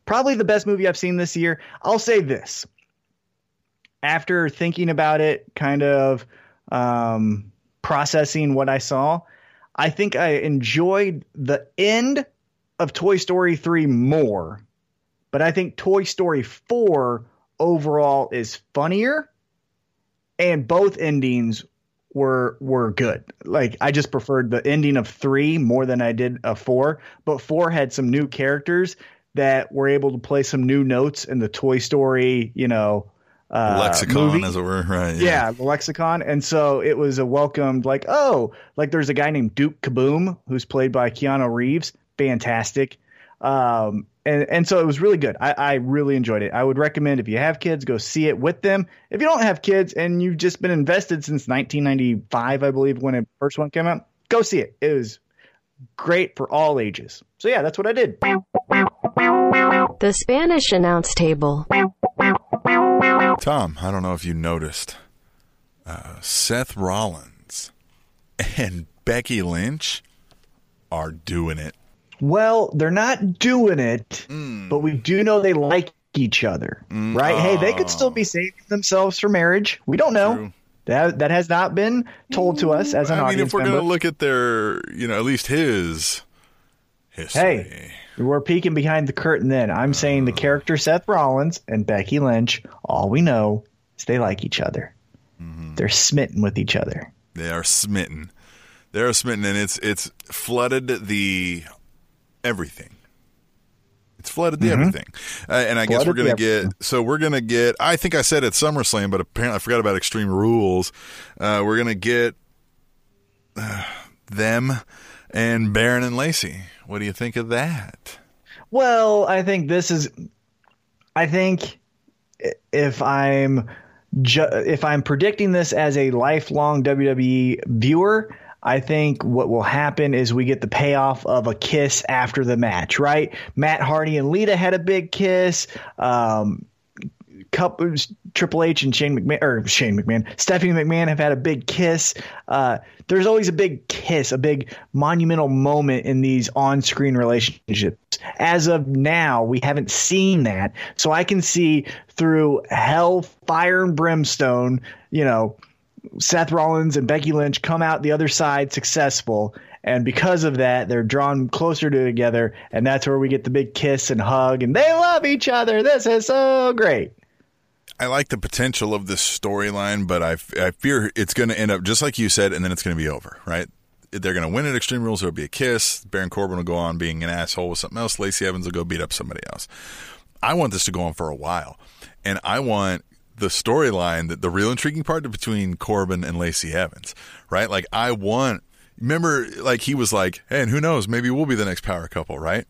Probably the best movie I've seen this year. I'll say this. After thinking about it, kind of processing what I saw, I think I enjoyed the end of Toy Story 3 more. But I think Toy Story 4 overall is funnier. And both endings were good. Like, I just preferred the ending of 3 more than I did of 4. But 4 had some new characters that we're able to play some new notes in the Toy Story, lexicon movie. As it were, right? Yeah, the lexicon. And so it was a welcomed, there's a guy named Duke Kaboom who's played by Keanu Reeves, fantastic. And so it was really good. I really enjoyed it. I would recommend if you have kids, go see it with them. If you don't have kids and you've just been invested since 1995, I believe, when the first one came out, go see it. It was great for all ages. So yeah, that's what I did. The Spanish Announce Table. Tom, I don't know if you noticed, Seth Rollins and Becky Lynch are doing it. Well, they're not doing it, but we do know they like each other, right? Hey, they could still be saving themselves for marriage. We don't know. True. That has not been told to us as an audience member. If we're going to look at their, at least his history. Hey, we're peeking behind the curtain then. I'm saying the character Seth Rollins and Becky Lynch, all we know is they like each other. Mm-hmm. They're smitten with each other. They are smitten. They're smitten, and it's flooded the everything. It's flooded to everything. And I guess we're going to get, I think I said at SummerSlam, but apparently I forgot about Extreme Rules. We're going to get them and Baron and Lacey. What do you think of that? Well, I think if I'm predicting this as a lifelong WWE viewer, I think what will happen is we get the payoff of a kiss after the match, right? Matt Hardy and Lita had a big kiss. Triple H and Stephanie McMahon have had a big kiss. There's always a big kiss, a big monumental moment in these on-screen relationships. As of now, we haven't seen that. So I can see through hell, fire, and brimstone, Seth Rollins and Becky Lynch come out the other side successful, and because of that, they're drawn closer together, and that's where we get the big kiss and hug, and they love each other. This is so great. I like the potential of this storyline, but I fear it's going to end up just like you said, and then it's going to be over, right? They're going to win at Extreme Rules. It'll be a kiss. Baron Corbin will go on being an asshole with something else. Lacey Evans will go beat up somebody else. I want this to go on for a while, and I want the storyline, that the real intriguing part between Corbin and Lacey Evans, right? Like, I want remember, like, he was like, hey, and who knows, maybe we'll be the next power couple, right?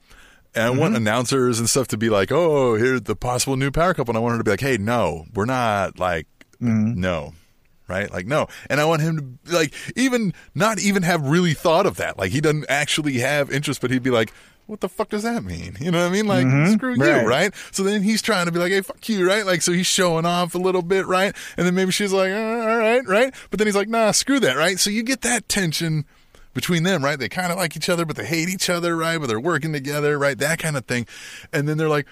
And I want announcers and stuff to be like, oh, here's the possible new power couple. And I want her to be like, hey, no, we're not, like, no. Right? Like, no. And I want him to, like, even not even have really thought of that. Like, he doesn't actually have interest, but he'd be like, what the fuck does that mean? You know what I mean? Like, screw you, right? So then he's trying to be like, hey, fuck you, right? Like, so he's showing off a little bit, right? And then maybe she's like, all right, right? But then he's like, nah, screw that, right? So you get that tension between them, right? They kind of like each other, but they hate each other, right? But they're working together, right? That kind of thing. And then they're like,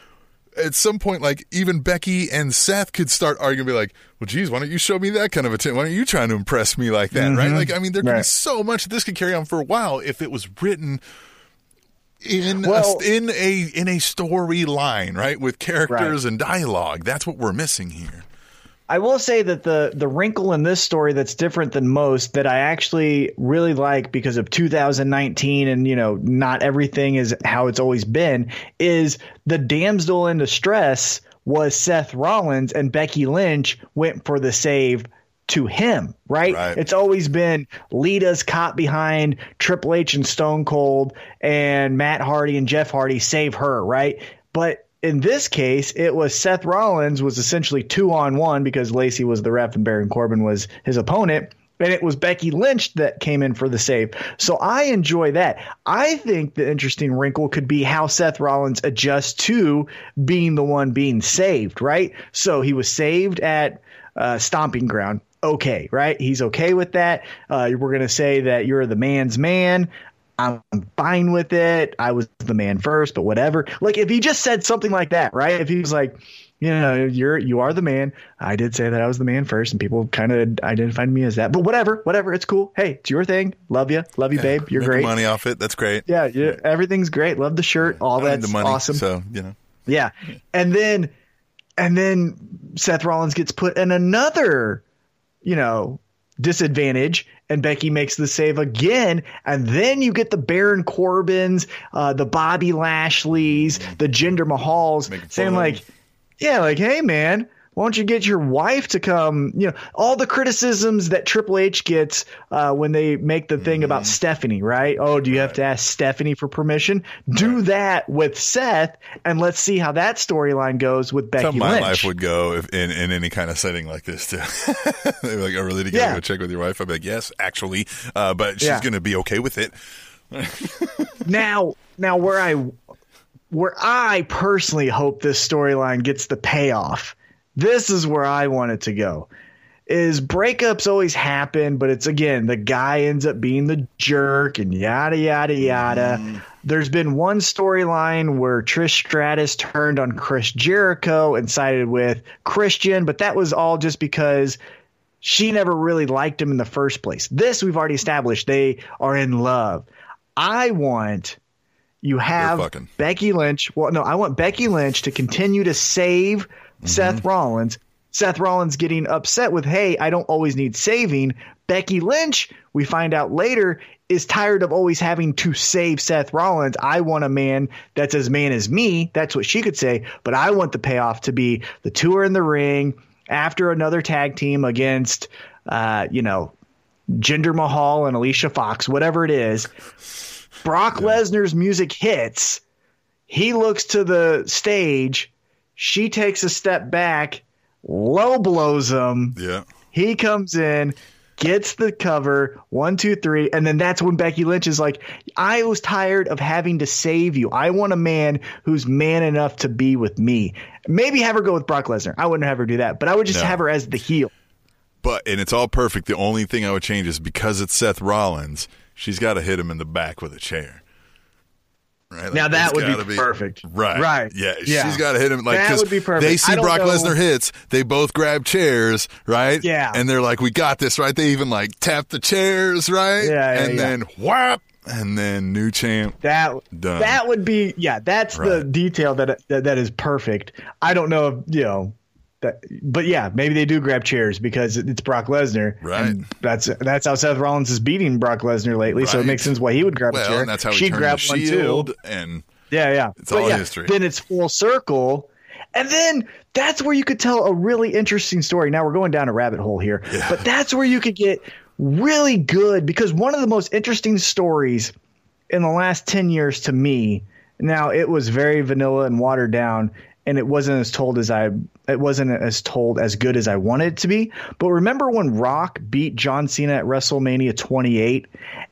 at some point, like, even Becky and Seth could start arguing, be like, well, geez, why don't you show me that kind of attention? Why aren't you trying to impress me like that, right? Like, I mean, there could be so much. This could carry on for a while if it was written in a storyline, right, with characters and dialogue. That's what we're missing here. I will say that the wrinkle in this story that's different than most, that I actually really like because of 2019 and, you know, not everything is how it's always been, is the damsel in distress was Seth Rollins, and Becky Lynch went for the save to him, right? It's always been Lita's caught behind Triple H and Stone Cold and Matt Hardy and Jeff Hardy, save her, right? But in this case, it was Seth Rollins was essentially 2-on-1 because Lacey was the ref and Baron Corbin was his opponent. And it was Becky Lynch that came in for the save. So I enjoy that. I think the interesting wrinkle could be how Seth Rollins adjusts to being the one being saved, right? So he was saved at Stomping Ground. Okay, right? He's okay with that. We're going to say that you're the man's man. I'm fine with it. I was the man first, but whatever. Like, if he just said something like that, right? If he was like, you know, you are the man. I did say that I was the man first, and people kind of identified me as that. But whatever, it's cool. Hey, it's your thing. Love you, babe. You're great. Money off it. That's great. Yeah, everything's great. Love the shirt. All that's the money, awesome. So you know. Yeah, and then Seth Rollins gets put in another, you know, disadvantage, and Becky makes the save again, and then you get the Baron Corbins, the Bobby Lashleys, the Jinder Mahals saying like, yeah, like, hey man, why don't you get your wife to come, you know, all the criticisms that Triple H gets when they make the thing about Stephanie, right? Oh, do you have to ask Stephanie for permission? Do that with Seth, and let's see how that storyline goes with Becky Lynch. That's how my life would go if in any kind of setting like this, too. They'd be like, oh, really? Did you go check with your wife? I'd be like, yes, actually, but she's going to be okay with it. Now where I personally hope this storyline gets the payoff, this is where I want it to go, is breakups always happen, but it's, again, the guy ends up being the jerk and yada, yada, yada. There's been one storyline where Trish Stratus turned on Chris Jericho and sided with Christian, but that was all just because she never really liked him in the first place. This we've already established. They are in love. I want you have Becky Lynch. Well, no, I want Becky Lynch to continue to save Seth Rollins getting upset with, hey, I don't always need saving. Becky Lynch, we find out later, is tired of always having to save Seth Rollins. I want a man that's as man as me. That's what she could say. But I want the payoff to be the two are in the ring after another tag team against, you know, Jinder Mahal and Alicia Fox, whatever it is. Brock Lesnar's music hits. He looks to the stage. She takes a step back, low blows him. Yeah. He comes in, gets the cover, 1, 2, 3. And then that's when Becky Lynch is like, I was tired of having to save you. I want a man who's man enough to be with me. Maybe have her go with Brock Lesnar. I wouldn't have her do that, but I would just have her as the heel. But, and it's all perfect. The only thing I would change is because it's Seth Rollins, she's got to hit him in the back with a chair. Right? Like, now that would be perfect. Right. Yeah. She's got to hit him. Like, that would be perfect. They see Brock Lesnar hits. They both grab chairs, right? Yeah. And they're like, we got this, right? They even like tap the chairs, right? Yeah. And then whap. And then new champ. That would be, that's the detail that is perfect. I don't know if, you know. But yeah, maybe they do grab chairs because it's Brock Lesnar. Right. And that's how Seth Rollins is beating Brock Lesnar lately. Right. So it makes sense why he would grab a chair. And that's how she grabbed one too. And it's all history. Then it's full circle. And then that's where you could tell a really interesting story. Now we're going down a rabbit hole here, but that's where you could get really good, because one of the most interesting stories in the last 10 years to me, now it was very vanilla and watered down, and it wasn't as told as good as I wanted it to be. But remember when Rock beat John Cena at WrestleMania 28,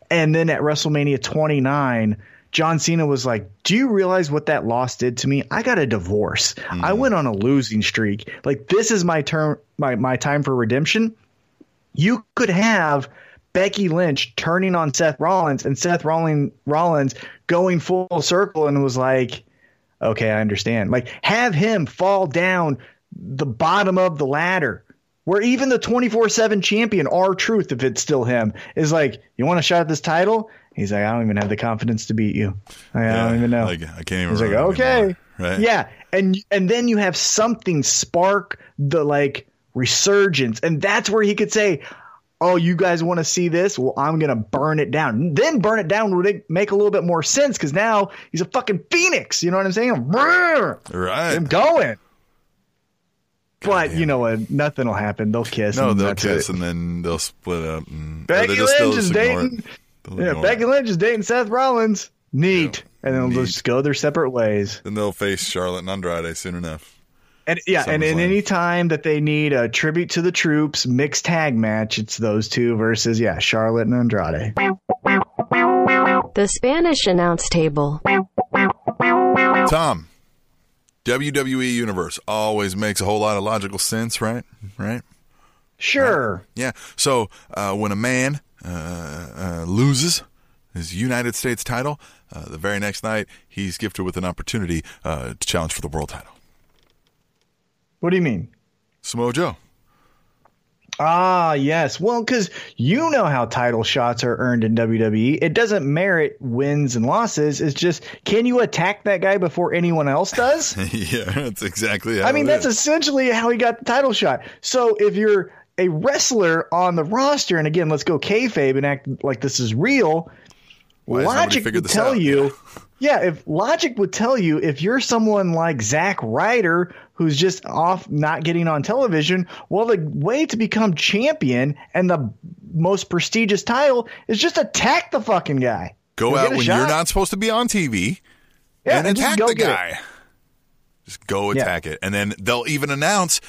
and then at WrestleMania 29, John Cena was like, do you realize what that loss did to me? I got a divorce. Mm-hmm. I went on a losing streak. Like, this is my term, my time for redemption. You could have Becky Lynch turning on Seth Rollins, and Seth Rollins going full circle and was like, okay, I understand. Like, have him fall down the bottom of the ladder, where even the 24/7 champion, R-Truth, if it's still him, is like, you want a shot at this title? He's like, I don't even have the confidence to beat you. I don't even know. Like, I can't even. He's like, okay, right? Yeah, and then you have something spark the like resurgence, and that's where he could say, oh, you guys want to see this? Well, I'm gonna burn it down. Then burn it down would make a little bit more sense, because now he's a fucking phoenix. You know what I'm saying? Right. I'm going. But, you know what? Nothing will happen. They'll kiss. No, they'll kiss, and then they'll split up. And Becky Lynch is dating. Yeah, Becky Lynch is dating Seth Rollins. Neat. Yeah, and then they'll just go their separate ways. Then they'll face Charlotte and Andrade soon enough. And yeah, and any time that they need a tribute to the troops mixed tag match, it's those two versus, yeah, Charlotte and Andrade. The Spanish Announce Table. Tom. WWE Universe always makes a whole lot of logical sense, right? Right? Sure. Right. Yeah. So when a man loses his United States title, the very next night he's gifted with an opportunity to challenge for the world title. What do you mean? Samoa Joe. Ah, yes. Well, because you know how title shots are earned in WWE. It doesn't merit wins and losses. It's just, can you attack that guy before anyone else does? Yeah, that's exactly how that's essentially how he got the title shot. So if you're a wrestler on the roster, and again, let's go kayfabe and act like this is real, logic would tell you... Yeah, if logic would tell you, if you're someone like Zack Ryder, who's just off not getting on television, well, the way to become champion and the most prestigious title is just attack the fucking guy. Go out when you're not supposed to be on TV and attack the guy. Just go attack it. And then they'll even announce,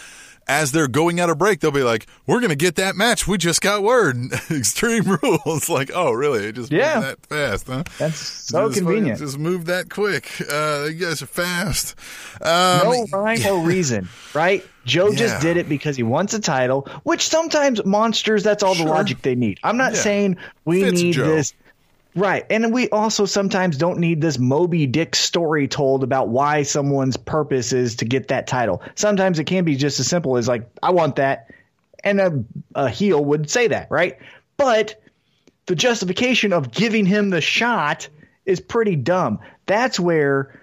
as they're going out of break, they'll be like, we're going to get that match. We just got word. Extreme Rules. Like, oh, really? It just moved that fast, huh? That's so convenient. Just moved that quick. You guys are fast. No rhyme or reason, right? Joe just did it because he wants a title, which sometimes monsters, that's all the logic they need. I'm not saying we need this. Right. And we also sometimes don't need this Moby Dick story told about why someone's purpose is to get that title. Sometimes it can be just as simple as like, I want that. And a heel would say that. Right. But the justification of giving him the shot is pretty dumb. That's where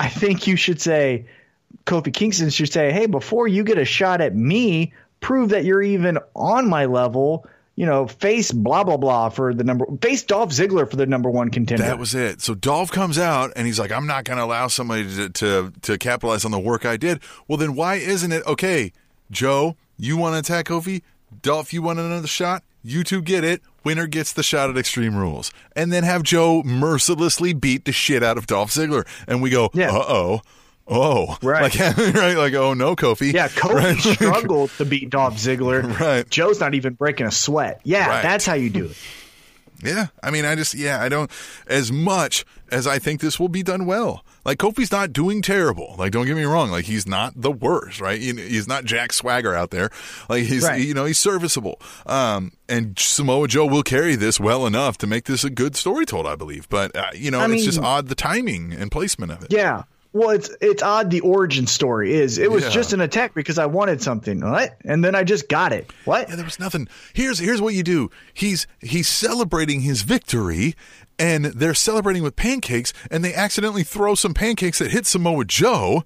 I think you should say, Kofi Kingston should say, hey, before you get a shot at me, prove that you're even on my level. You know, face blah, blah, blah face Dolph Ziggler for the number one contender. That was it. So Dolph comes out and he's like, I'm not going to allow somebody to capitalize on the work I did. Well, then why isn't it, okay, Joe, you want to attack Kofi? Dolph, you want another shot? You two get it. Winner gets the shot at Extreme Rules. And then have Joe mercilessly beat the shit out of Dolph Ziggler. And we go, uh-oh. Oh, right. Like, oh, no, Kofi. Yeah, Kofi struggled to beat Dolph Ziggler. Right. Joe's not even breaking a sweat. Yeah, that's how you do it. Yeah, I mean, I don't, as much as I think this will be done well. Like, Kofi's not doing terrible. Like, don't get me wrong. Like, he's not the worst, right? He's not Jack Swagger out there. Like, he's, he's serviceable. And Samoa Joe will carry this well enough to make this a good story told, I believe. But, it's just odd, the timing and placement of it. Yeah. Well, it's odd. The origin story is it was just an attack because I wanted something, right? And then I just got it. What? Yeah, there was nothing. Here's what you do. He's celebrating his victory, and they're celebrating with pancakes, and they accidentally throw some pancakes that hit Samoa Joe,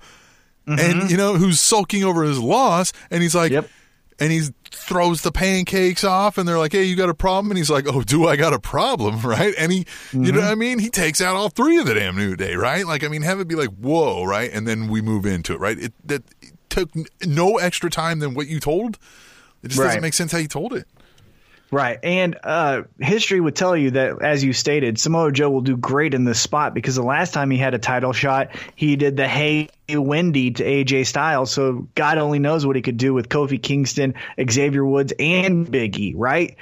and who's sulking over his loss, and he's like, and he throws the pancakes off, and they're like, hey, you got a problem? And he's like, oh, do I got a problem, right? And he, you know what I mean? He takes out all three of the damn New Day, right? Like, I mean, have it be like, whoa, right? And then we move into it, right? It took no extra time than what you told. It just doesn't make sense how you told it. Right. And history would tell you that, as you stated, Samoa Joe will do great in this spot because the last time he had a title shot, he did the hey Wendy to AJ Styles. So God only knows what he could do with Kofi Kingston, Xavier Woods, and Big E, right?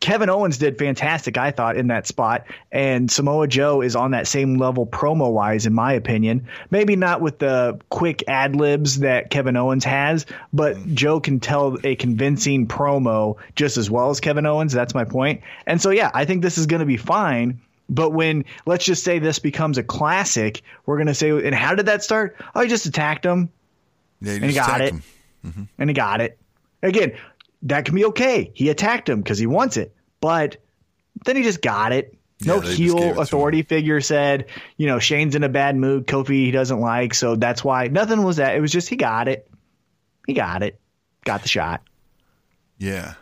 Kevin Owens did fantastic, I thought, in that spot. And Samoa Joe is on that same level promo-wise, in my opinion. Maybe not with the quick ad-libs that Kevin Owens has, but Joe can tell a convincing promo just as well as Kevin Owens. That's my point. And so, yeah, I think this is going to be fine. But when, let's just say this becomes a classic, we're going to say, and how did that start? Oh, he just attacked him. Yeah, and he got it. Mm-hmm. And he got it. Again, that can be okay. He attacked him because he wants it, but then he just got it. No heel authority figure said, you know, Shane's in a bad mood. Kofi he doesn't like, so that's why. Nothing was that. It was just he got it. He got it. Got the shot. Yeah.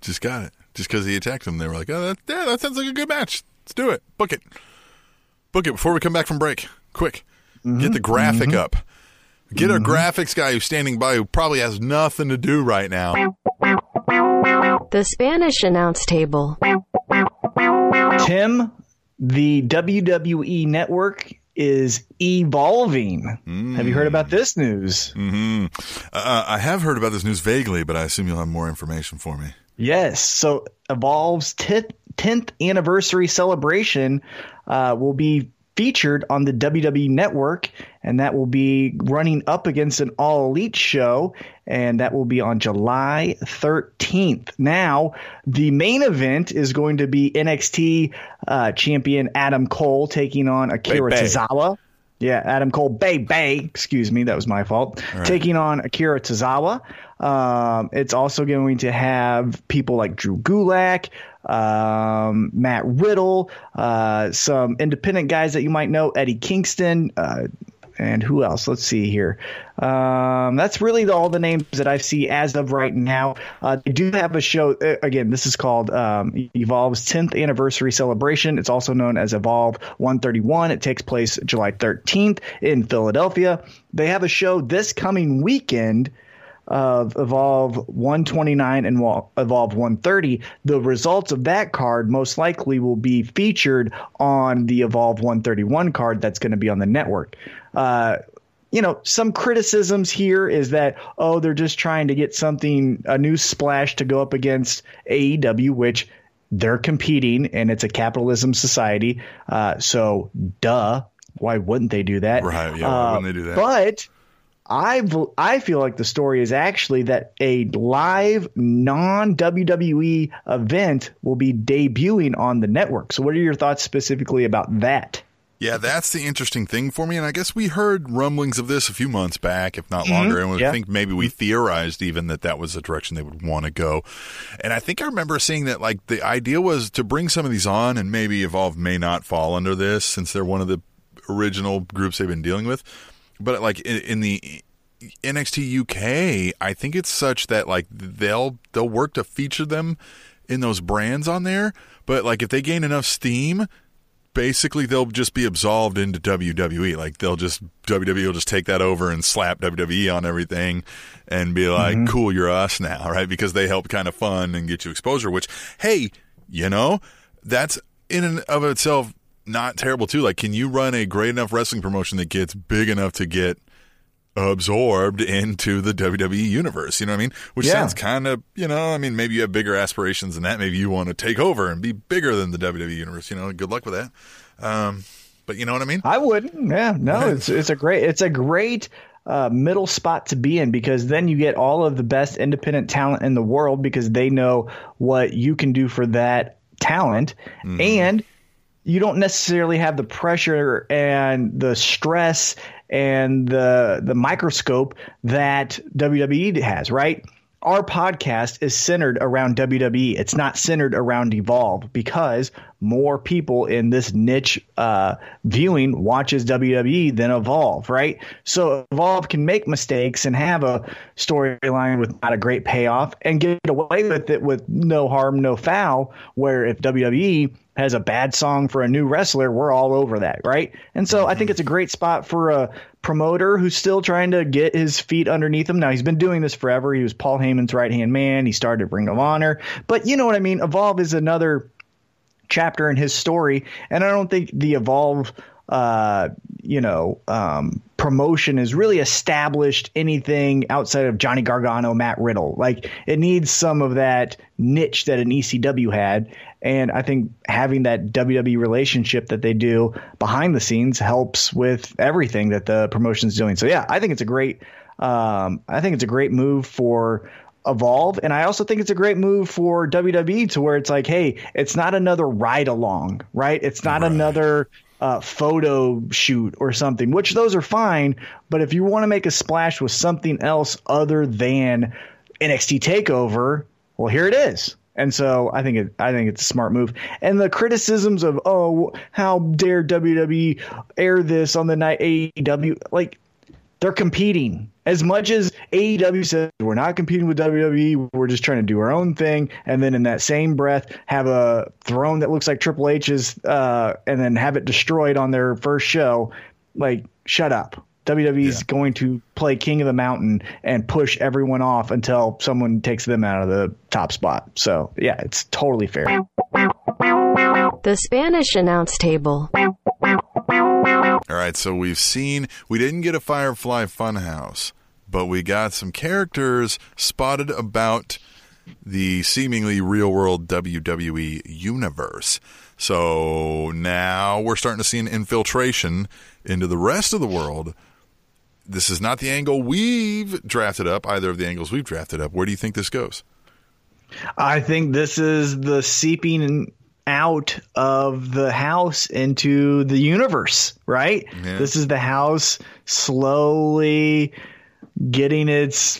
Just got it. Just because he attacked him. They were like, oh, that sounds like a good match. Let's do it. Book it. Book it before we come back from break. Quick. Mm-hmm. Get the graphic up. Get a graphics guy who's standing by who probably has nothing to do right now. The Spanish Announce Table. Tim, the WWE Network is evolving. Have you heard about this news? I have heard about this news vaguely, but I assume you'll have more information for me. Yes. So Evolve's 10th anniversary celebration will be featured on the WWE Network, and that will be running up against an All Elite show, and that will be on July 13th. Now, the main event is going to be NXT champion Adam Cole taking on Akira Tozawa. Yeah, Adam Cole, excuse me, that was my fault, right. Taking on Akira Tozawa. It's also going to have people like Drew Gulak, Matt Riddle, some independent guys that you might know, Eddie Kingston, and who else? Let's see here. That's really all the names that I see as of right now. They do have a show. Again, this is called Evolve's 10th Anniversary Celebration. It's also known as Evolve 131. It takes place July 13th in Philadelphia. They have a show this coming weekend of Evolve 129 and Evolve 130. The results of that card most likely will be featured on the Evolve 131 card that's going to be on the network. You know, some criticisms here is that, oh, they're just trying to get something, a new splash to go up against AEW, which they're competing and it's a capitalism society. So duh, why wouldn't they do that? Right. Yeah. Why wouldn't they do that? But I feel like the story is actually that a live non-WWE event will be debuting on the network. So what are your thoughts specifically about that? Yeah, that's the interesting thing for me. And I guess we heard rumblings of this a few months back, if not longer. And I think maybe we theorized even that was the direction they would want to go. And I think I remember seeing that, like, the idea was to bring some of these on, and maybe Evolve may not fall under this since they're one of the original groups they've been dealing with. But, like, in the NXT UK, I think it's such that, like, they'll work to feature them in those brands on there. But, like, if they gain enough steam, basically they'll just be absolved into WWE. Like, WWE will just take that over and slap WWE on everything and be like, cool, you're us now, right? Because they help kind of fund and get you exposure, which, hey, you know, that's in and of itself not terrible too. Like, can you run a great enough wrestling promotion that gets big enough to get absorbed into the WWE universe? You know what I mean? Which sounds kind of, you know, I mean, maybe you have bigger aspirations than that. Maybe you want to take over and be bigger than the WWE universe. You know, good luck with that. But you know what I mean? I wouldn't. Yeah, no, it's a great middle spot to be in, because then you get all of the best independent talent in the world because they know what you can do for that talent, and you don't necessarily have the pressure and the stress and the microscope that WWE has, right? Our podcast is centered around WWE. It's not centered around Evolve because more people in this niche viewing watches WWE than Evolve, right? So Evolve can make mistakes and have a storyline with not a great payoff and get away with it with no harm, no foul, where if WWE has a bad song for a new wrestler, we're all over that, right? And so I think it's a great spot for a promoter who's still trying to get his feet underneath him. Now, he's been doing this forever. He was Paul Heyman's right-hand man. He started Ring of Honor. But you know what I mean? Evolve is another chapter in his story, and I don't think the Evolve promotion has really established anything outside of Johnny Gargano, Matt Riddle. Like, it needs some of that niche that an ECW had, and I think having that WWE relationship that they do behind the scenes helps with everything that the promotion's doing. So yeah, I think it's a great move for Evolve, and I also think it's a great move for WWE to where it's like, hey, it's not another ride along, right? It's not another photo shoot or something, which those are fine, but if you want to make a splash with something else other than NXT TakeOver, well, here it is. And so I think it's a smart move. And the criticisms of, oh, how dare WWE air this on the night AEW, like, they're competing. As much as AEW says, we're not competing with WWE, we're just trying to do our own thing, and then in that same breath have a throne that looks like Triple H's and then have it destroyed on their first show, like, shut up. WWE's going to play King of the Mountain and push everyone off until someone takes them out of the top spot. So, yeah, it's totally fair. The Spanish Announce Table. All right, so we didn't get a Firefly Funhouse, but we got some characters spotted about the seemingly real-world WWE universe. So now we're starting to see an infiltration into the rest of the world. This is not the angle we've drafted up, either of the angles we've drafted up. Where do you think this goes? I think this is the seeping out of the house into the universe, right? Yeah. This is the house slowly getting its,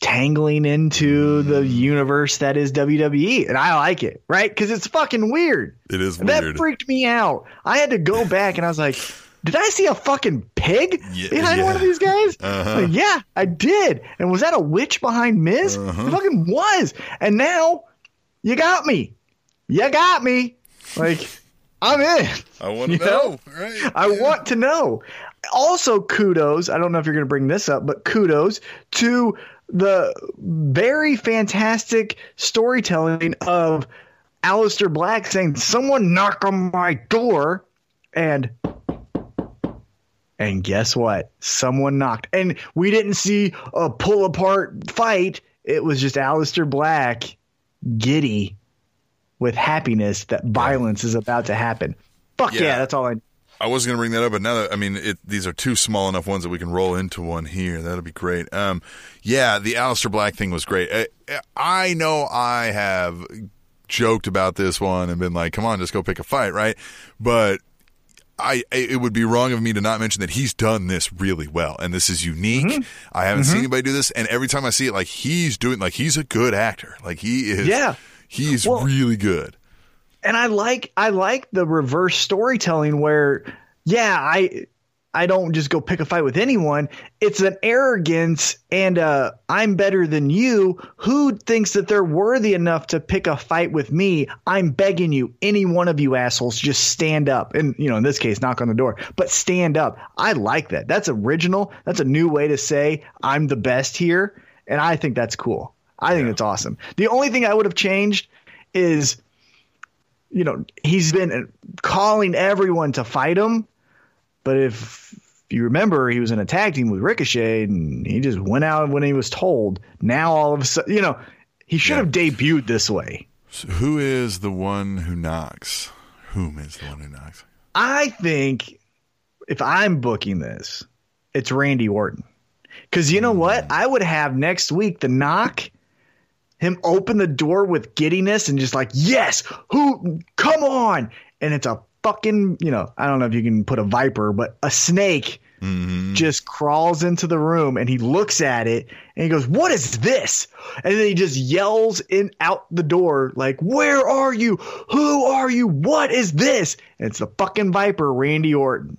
tangling into the universe that is WWE, and I like it, right? Because it's fucking weird. It is weird. That freaked me out. I had to go back and I was like, did I see a fucking pig behind one of these guys? Uh-huh. Like, yeah, I did. And was that a witch behind Miz? Uh-huh. It fucking was. And now you got me. Like, I'm in. I want to know. Right? I want to know. Also, kudos. I don't know if you're going to bring this up, but kudos to the very fantastic storytelling of Aleister Black saying, someone knock on my door, and guess what? Someone knocked. And we didn't see a pull-apart fight. It was just Aleister Black giddy with happiness that violence is about to happen. Fuck yeah, that's all I need. I was going to bring that up, but now that, these are two small enough ones that we can roll into one here. That'll be great. The Aleister Black thing was great. I know I have joked about this one and been like, come on, just go pick a fight, right? But it would be wrong of me to not mention that he's done this really well, and this is unique. Mm-hmm. I haven't seen anybody do this, and every time I see it, like, he's a good actor. Like, he is. Yeah. He's really good. And I like the reverse storytelling where, I don't just go pick a fight with anyone. It's an arrogance and I'm better than you. Who thinks that they're worthy enough to pick a fight with me? I'm begging you, any one of you assholes, just stand up. And, in this case, knock on the door, but stand up. I like that. That's original. That's a new way to say I'm the best here. And I think that's cool. I think it's awesome. The only thing I would have changed is, he's been calling everyone to fight him. But if you remember, he was in a tag team with Ricochet and he just went out when he was told. Now all of a sudden, he should have debuted this way. So who is the one who knocks? Whom is the one who knocks? I think if I'm booking this, it's Randy Orton. Because you know what? I would have next week the knock, him open the door with giddiness and just like, yes, come on. And it's a fucking, I don't know if you can put a viper, but a snake just crawls into the room and he looks at it and he goes, "What is this?" And then he just yells in out the door like, "Where are you? Who are you? What is this?" And it's the fucking Viper, Randy Orton.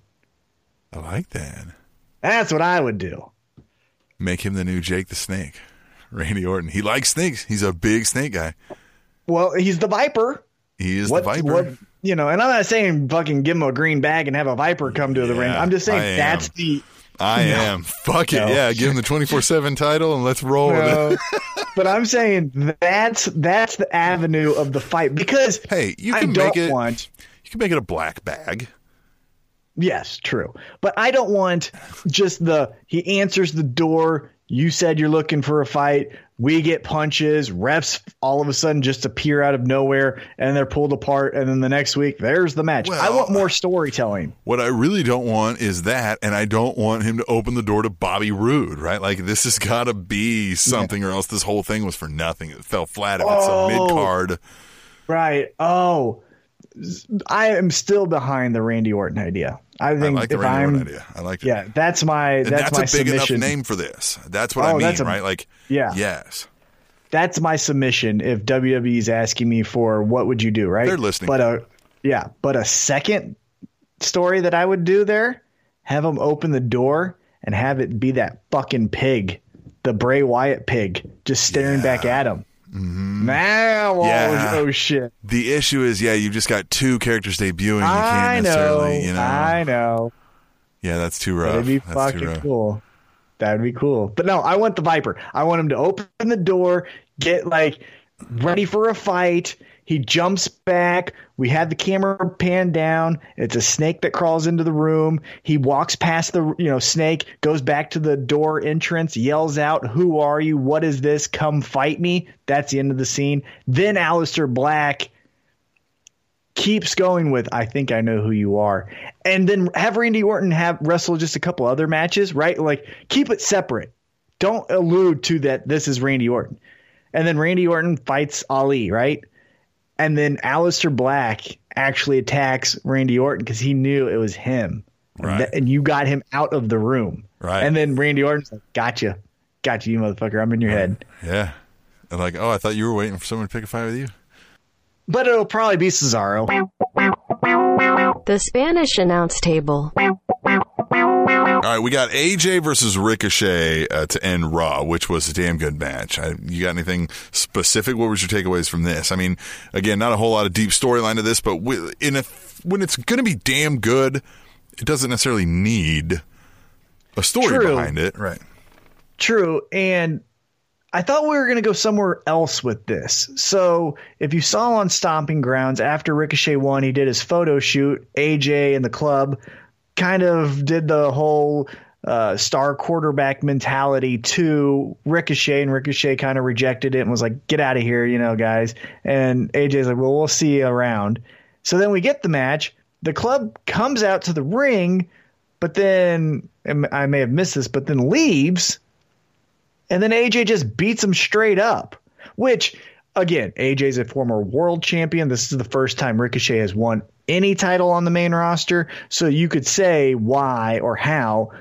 I like that. That's what I would do. Make him the new Jake the Snake. Randy Orton. He likes snakes. He's a big snake guy. Well, he's the Viper. He is the Viper. You know, and I'm not saying fucking give him a green bag and have a Viper come to the ring. I'm just saying that's the... I am. Fuck it. No. Yeah, give him the 24/7 title and let's roll with it. But I'm saying that's the avenue of the fight because you can make it a black bag. Yes, true. But I don't want just he answers the door, you said you're looking for a fight, we get punches, refs all of a sudden just appear out of nowhere and they're pulled apart. And then the next week, there's the match. Well, I want more storytelling. What I really don't want is that. And I don't want him to open the door to Bobby Roode, right? Like, this has got to be something or else this whole thing was for nothing. It fell flat if it's a mid-card. Right. Oh, I am still behind the Randy Orton idea. I like the Randy Orton idea. I like it. Yeah, that's my a big submission. Enough name for this. That's what I mean, right? Like, yes. That's my submission if WWE is asking me for what would you do, right? They're listening. But a second story that I would do there, have them open the door and have it be that fucking pig, the Bray Wyatt pig, just staring back at him. Mm-hmm. Oh shit. The issue is, you've just got two characters debuting. You can't necessarily, you know. I know. Yeah, that's too rough. That'd be fucking cool. That'd be cool. But no, I want the Viper. I want him to open the door, get ready for a fight. He jumps back. We have the camera pan down. It's a snake that crawls into the room. He walks past the snake, goes back to the door entrance, yells out, "Who are you? What is this? Come fight me." That's the end of the scene. Then Aleister Black keeps going with, "I think I know who you are." And then have Randy Orton wrestle just a couple other matches, right? Like, keep it separate. Don't allude to that this is Randy Orton. And then Randy Orton fights Ali, right? And then Aleister Black actually attacks Randy Orton because he knew it was him. Right. And you got him out of the room. Right. And then Randy Orton's like, Gotcha, you motherfucker. I'm in your head. Yeah. And like, I thought you were waiting for someone to pick a fight with you. But it'll probably be Cesaro. The Spanish Announce Table. All right, we got AJ versus Ricochet to end Raw, which was a damn good match. You got anything specific? What was your takeaways from this? I mean, again, not a whole lot of deep storyline to this, but when it's going to be damn good, it doesn't necessarily need a story behind it. Right. True, and I thought we were going to go somewhere else with this. So if you saw on Stomping Grounds, after Ricochet won, he did his photo shoot. AJ and the Club kind of did the whole star quarterback mentality to Ricochet, and Ricochet kind of rejected it and was like, "Get out of here, guys." And AJ's like, "Well, we'll see you around." So then we get the match. The Club comes out to the ring, but then, and I may have missed this, but then leaves. And then AJ just beats him straight up, which, again, AJ's a former world champion. This is the first time Ricochet has won any title on the main roster. So you could say why or how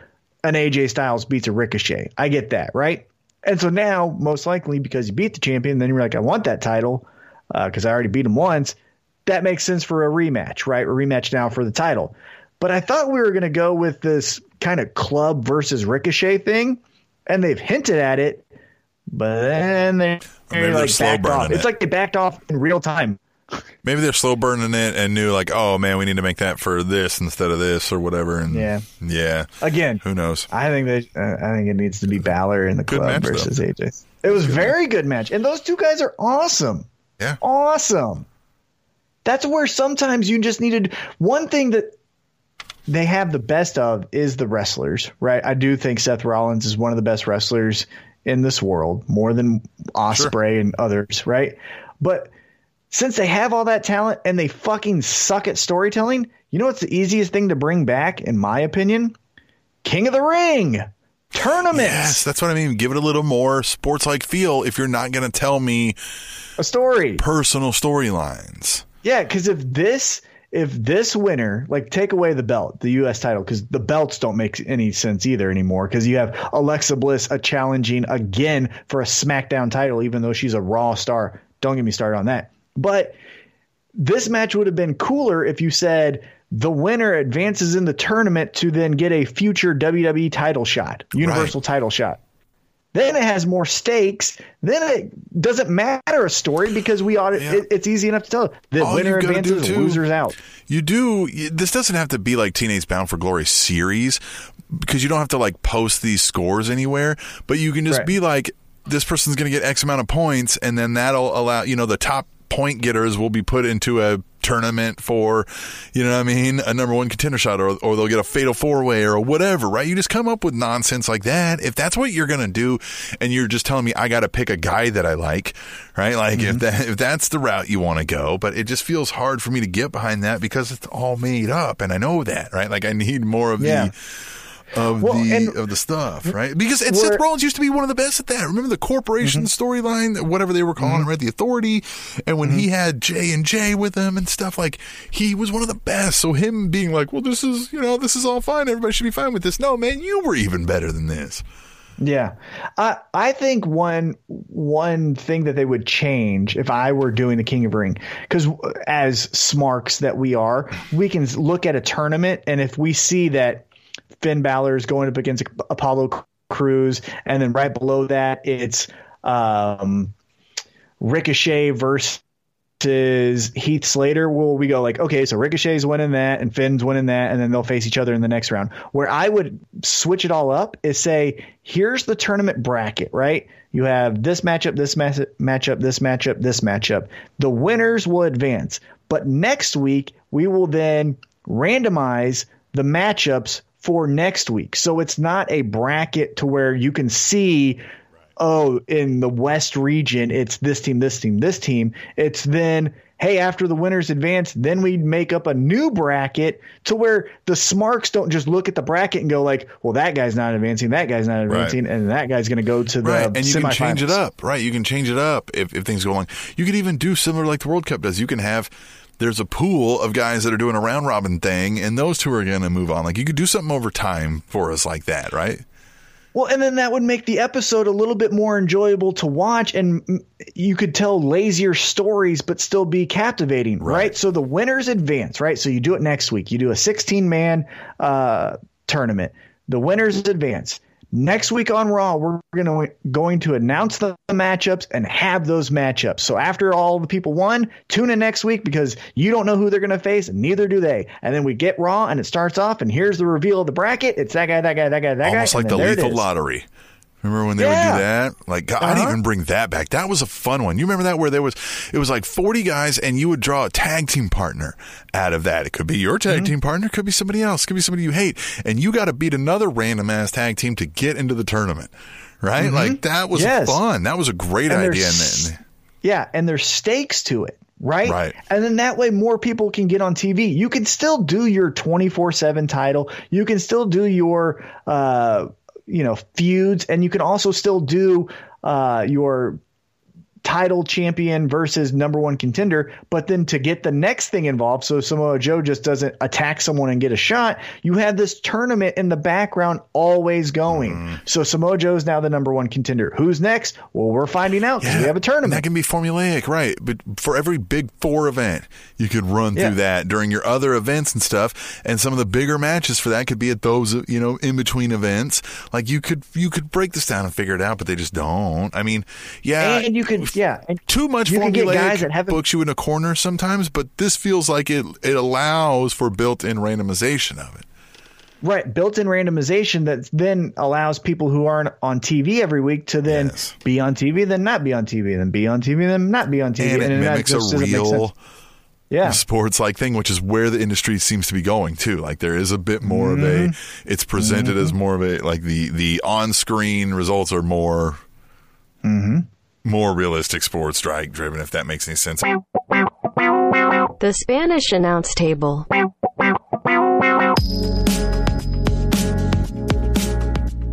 an AJ Styles beats a Ricochet. I get that, right? And so now, most likely, because you beat the champion, then you're like, I want that title because I already beat him once. That makes sense for a rematch, right? A rematch now for the title. But I thought we were going to go with this kind of Club versus Ricochet thing. And they've hinted at it, but then they're like backed off. It's like they backed off in real time. Maybe they're slow burning it and knew like, oh man, we need to make that for this instead of this or whatever. And yeah. Again, who knows? I think it needs to be Balor and the Club versus AJ. It was very good match, and those two guys are awesome. Yeah, awesome. That's where sometimes you just needed one thing that they have the best of is the wrestlers, right? I do think Seth Rollins is one of the best wrestlers in this world, more than Ospreay and others, right? But since they have all that talent and they fucking suck at storytelling, you know what's the easiest thing to bring back, in my opinion? King of the Ring tournaments. Yes, that's what I mean. Give it a little more sports-like feel if you're not going to tell me a story, personal storylines. Yeah, because if this if this winner, like, take away the belt, the U.S. title, because the belts don't make any sense either anymore, because you have Alexa Bliss challenging again for a SmackDown title, even though she's a Raw star. Don't get me started on that. But this match would have been cooler if you said the winner advances in the tournament to then get a future WWE title shot, Universal right. title shot. Then it has more stakes. Then it doesn't matter a story because we ought yeah. it's easy enough to tell. The all winner advances, too, losers out. You do. This doesn't have to be like Teenage Bound for Glory series because you don't have to like post these scores anywhere. But you can just right. be like, this person's going to get X amount of points, and then that'll allow the top point getters will be put into a tournament for, a number one contender shot, or they'll get a fatal four-way or whatever, right? You just come up with nonsense like that. If that's what you're going to do and you're just telling me I got to pick a guy that I like, right? Like mm-hmm. if that's the route you want to go, but it just feels hard for me to get behind that because it's all made up and I know that, right? Like I need more of yeah. the stuff, right? Because Seth Rollins used to be one of the best at that. Remember the corporation mm-hmm. storyline, whatever they were calling mm-hmm. it, right? The Authority. And when mm-hmm. he had J&J with him and stuff, like, he was one of the best. So him being like, well, this is, this is all fine. Everybody should be fine with this. No, man, you were even better than this. Yeah. I think one thing that they would change if I were doing the King of Ring, because as smarks that we are, we can look at a tournament, and if we see that Finn Balor is going up against Apollo Crews, and then right below that it's Ricochet versus Heath Slater. Well, we go like, okay, so Ricochet's winning that, and Finn's winning that, and then they'll face each other in the next round. Where I would switch it all up is say, here's the tournament bracket, right? You have this matchup, this matchup, this matchup, this matchup. The winners will advance, but next week we will then randomize the matchups for next week. So it's not a bracket to where you can see, right. Oh, in the West region, it's this team, this team, this team. It's then, hey, after the winners advance, then we make up a new bracket to where the smarks don't just look at the bracket and go like, well, that guy's not advancing, that guy's not advancing, right. and that guy's going to go to the right. And you can change it up, right? You can change it up if things go along. You could even do similar like the World Cup does. You can have there's a pool of guys that are doing a round robin thing, and those two are going to move on. Like, you could do something over time for us like that, right? Well, and then that would make the episode a little bit more enjoyable to watch, and you could tell lazier stories but still be captivating, right? So the winners advance, right? So you do it next week. You do a 16-man tournament. The winners advance. Next week on Raw, we're going to announce the matchups and have those matchups. So after all the people won, tune in next week because you don't know who they're going to face, and neither do they. And then we get Raw, and it starts off, and here's the reveal of the bracket. It's that guy, that guy, that guy, that guy. Almost like the Lethal Lottery. Remember when they yeah. would do that? Like, God, I didn't even bring that back. That was a fun one. You remember that where it was like 40 guys and you would draw a tag team partner out of that. It could be your tag mm-hmm. team partner. It could be somebody else. It could be somebody you hate. And you got to beat another random ass tag team to get into the tournament, right? Mm-hmm. Like that was yes. fun. That was a great idea. Yeah. And there's stakes to it. Right. And then that way more people can get on TV. You can still do your 24/7 title. You can still do your, feuds, and you can also still do your title champion versus number one contender, but then to get the next thing involved, so Samoa Joe just doesn't attack someone and get a shot, you have this tournament in the background always going. Mm. So Samoa Joe is now the number one contender. Who's next? Well, we're finding out because we have a tournament. That can be formulaic, right? But for every Big Four event, you could run through that during your other events and stuff, and some of the bigger matches for that could be at those, in between events. Like you could break this down and figure it out, but they just don't. I mean, and you could. Yeah, and too much formulaic books you in a corner sometimes, but this feels like it allows for built-in randomization of it. Right, built-in randomization that then allows people who aren't on TV every week to then be on TV, then not be on TV, then be on TV, then not be on TV. And it mimics a real sports-like thing, which is where the industry seems to be going, too. Like, there is a bit more of it's presented as more of a, like, the on-screen results are more... Mm-hmm. More realistic, sports strike driven, if that makes any sense. The Spanish Announce Table.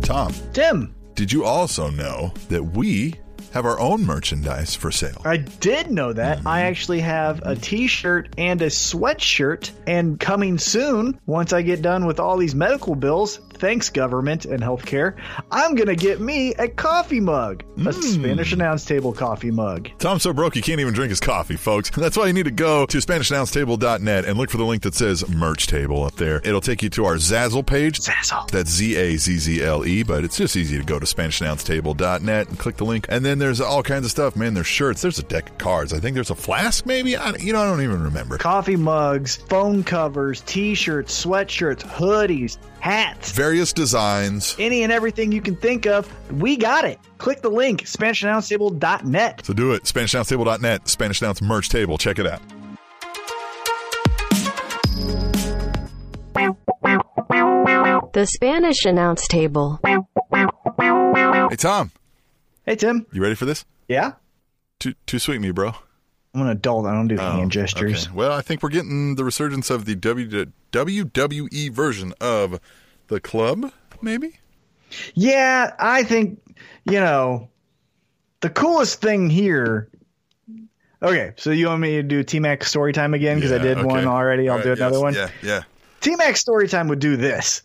Tom. Tim. Did you also know that we have our own merchandise for sale. I did know that. Mm-hmm. I actually have a t-shirt and a sweatshirt, and coming soon, once I get done with all these medical bills, thanks government and healthcare, I'm going to get me a coffee mug, a Spanish Announce Table coffee mug. Tom's so broke he can't even drink his coffee, folks. That's why you need to go to SpanishAnnounceTable.net and look for the link that says Merch Table up there. It'll take you to our Zazzle page. Zazzle. That's Z-A-Z-Z-L-E, but it's just easy to go to SpanishAnnounceTable.net and click the link. And then there's all kinds of stuff, man. There's shirts. There's a deck of cards. I think there's a flask, maybe? I don't even remember. Coffee mugs, phone covers, t-shirts, sweatshirts, hoodies, hats. Various designs. Any and everything you can think of, we got it. Click the link, SpanishAnnounceTable.net. So do it, SpanishAnnounceTable.net, Spanish Announce Merch Table. Check it out. The Spanish Announce Table. Hey, Tom. Hey, Tim. You ready for this? Yeah. Too sweet me, bro. I'm an adult. I don't do hand gestures. Okay. Well, I think we're getting the resurgence of the WWE version of The Club, maybe? Yeah, I think, the coolest thing here. Okay, so you want me to do T-Mac story time again? Because I did one already. I'll do another one. Yeah. T-Mac story time would do this.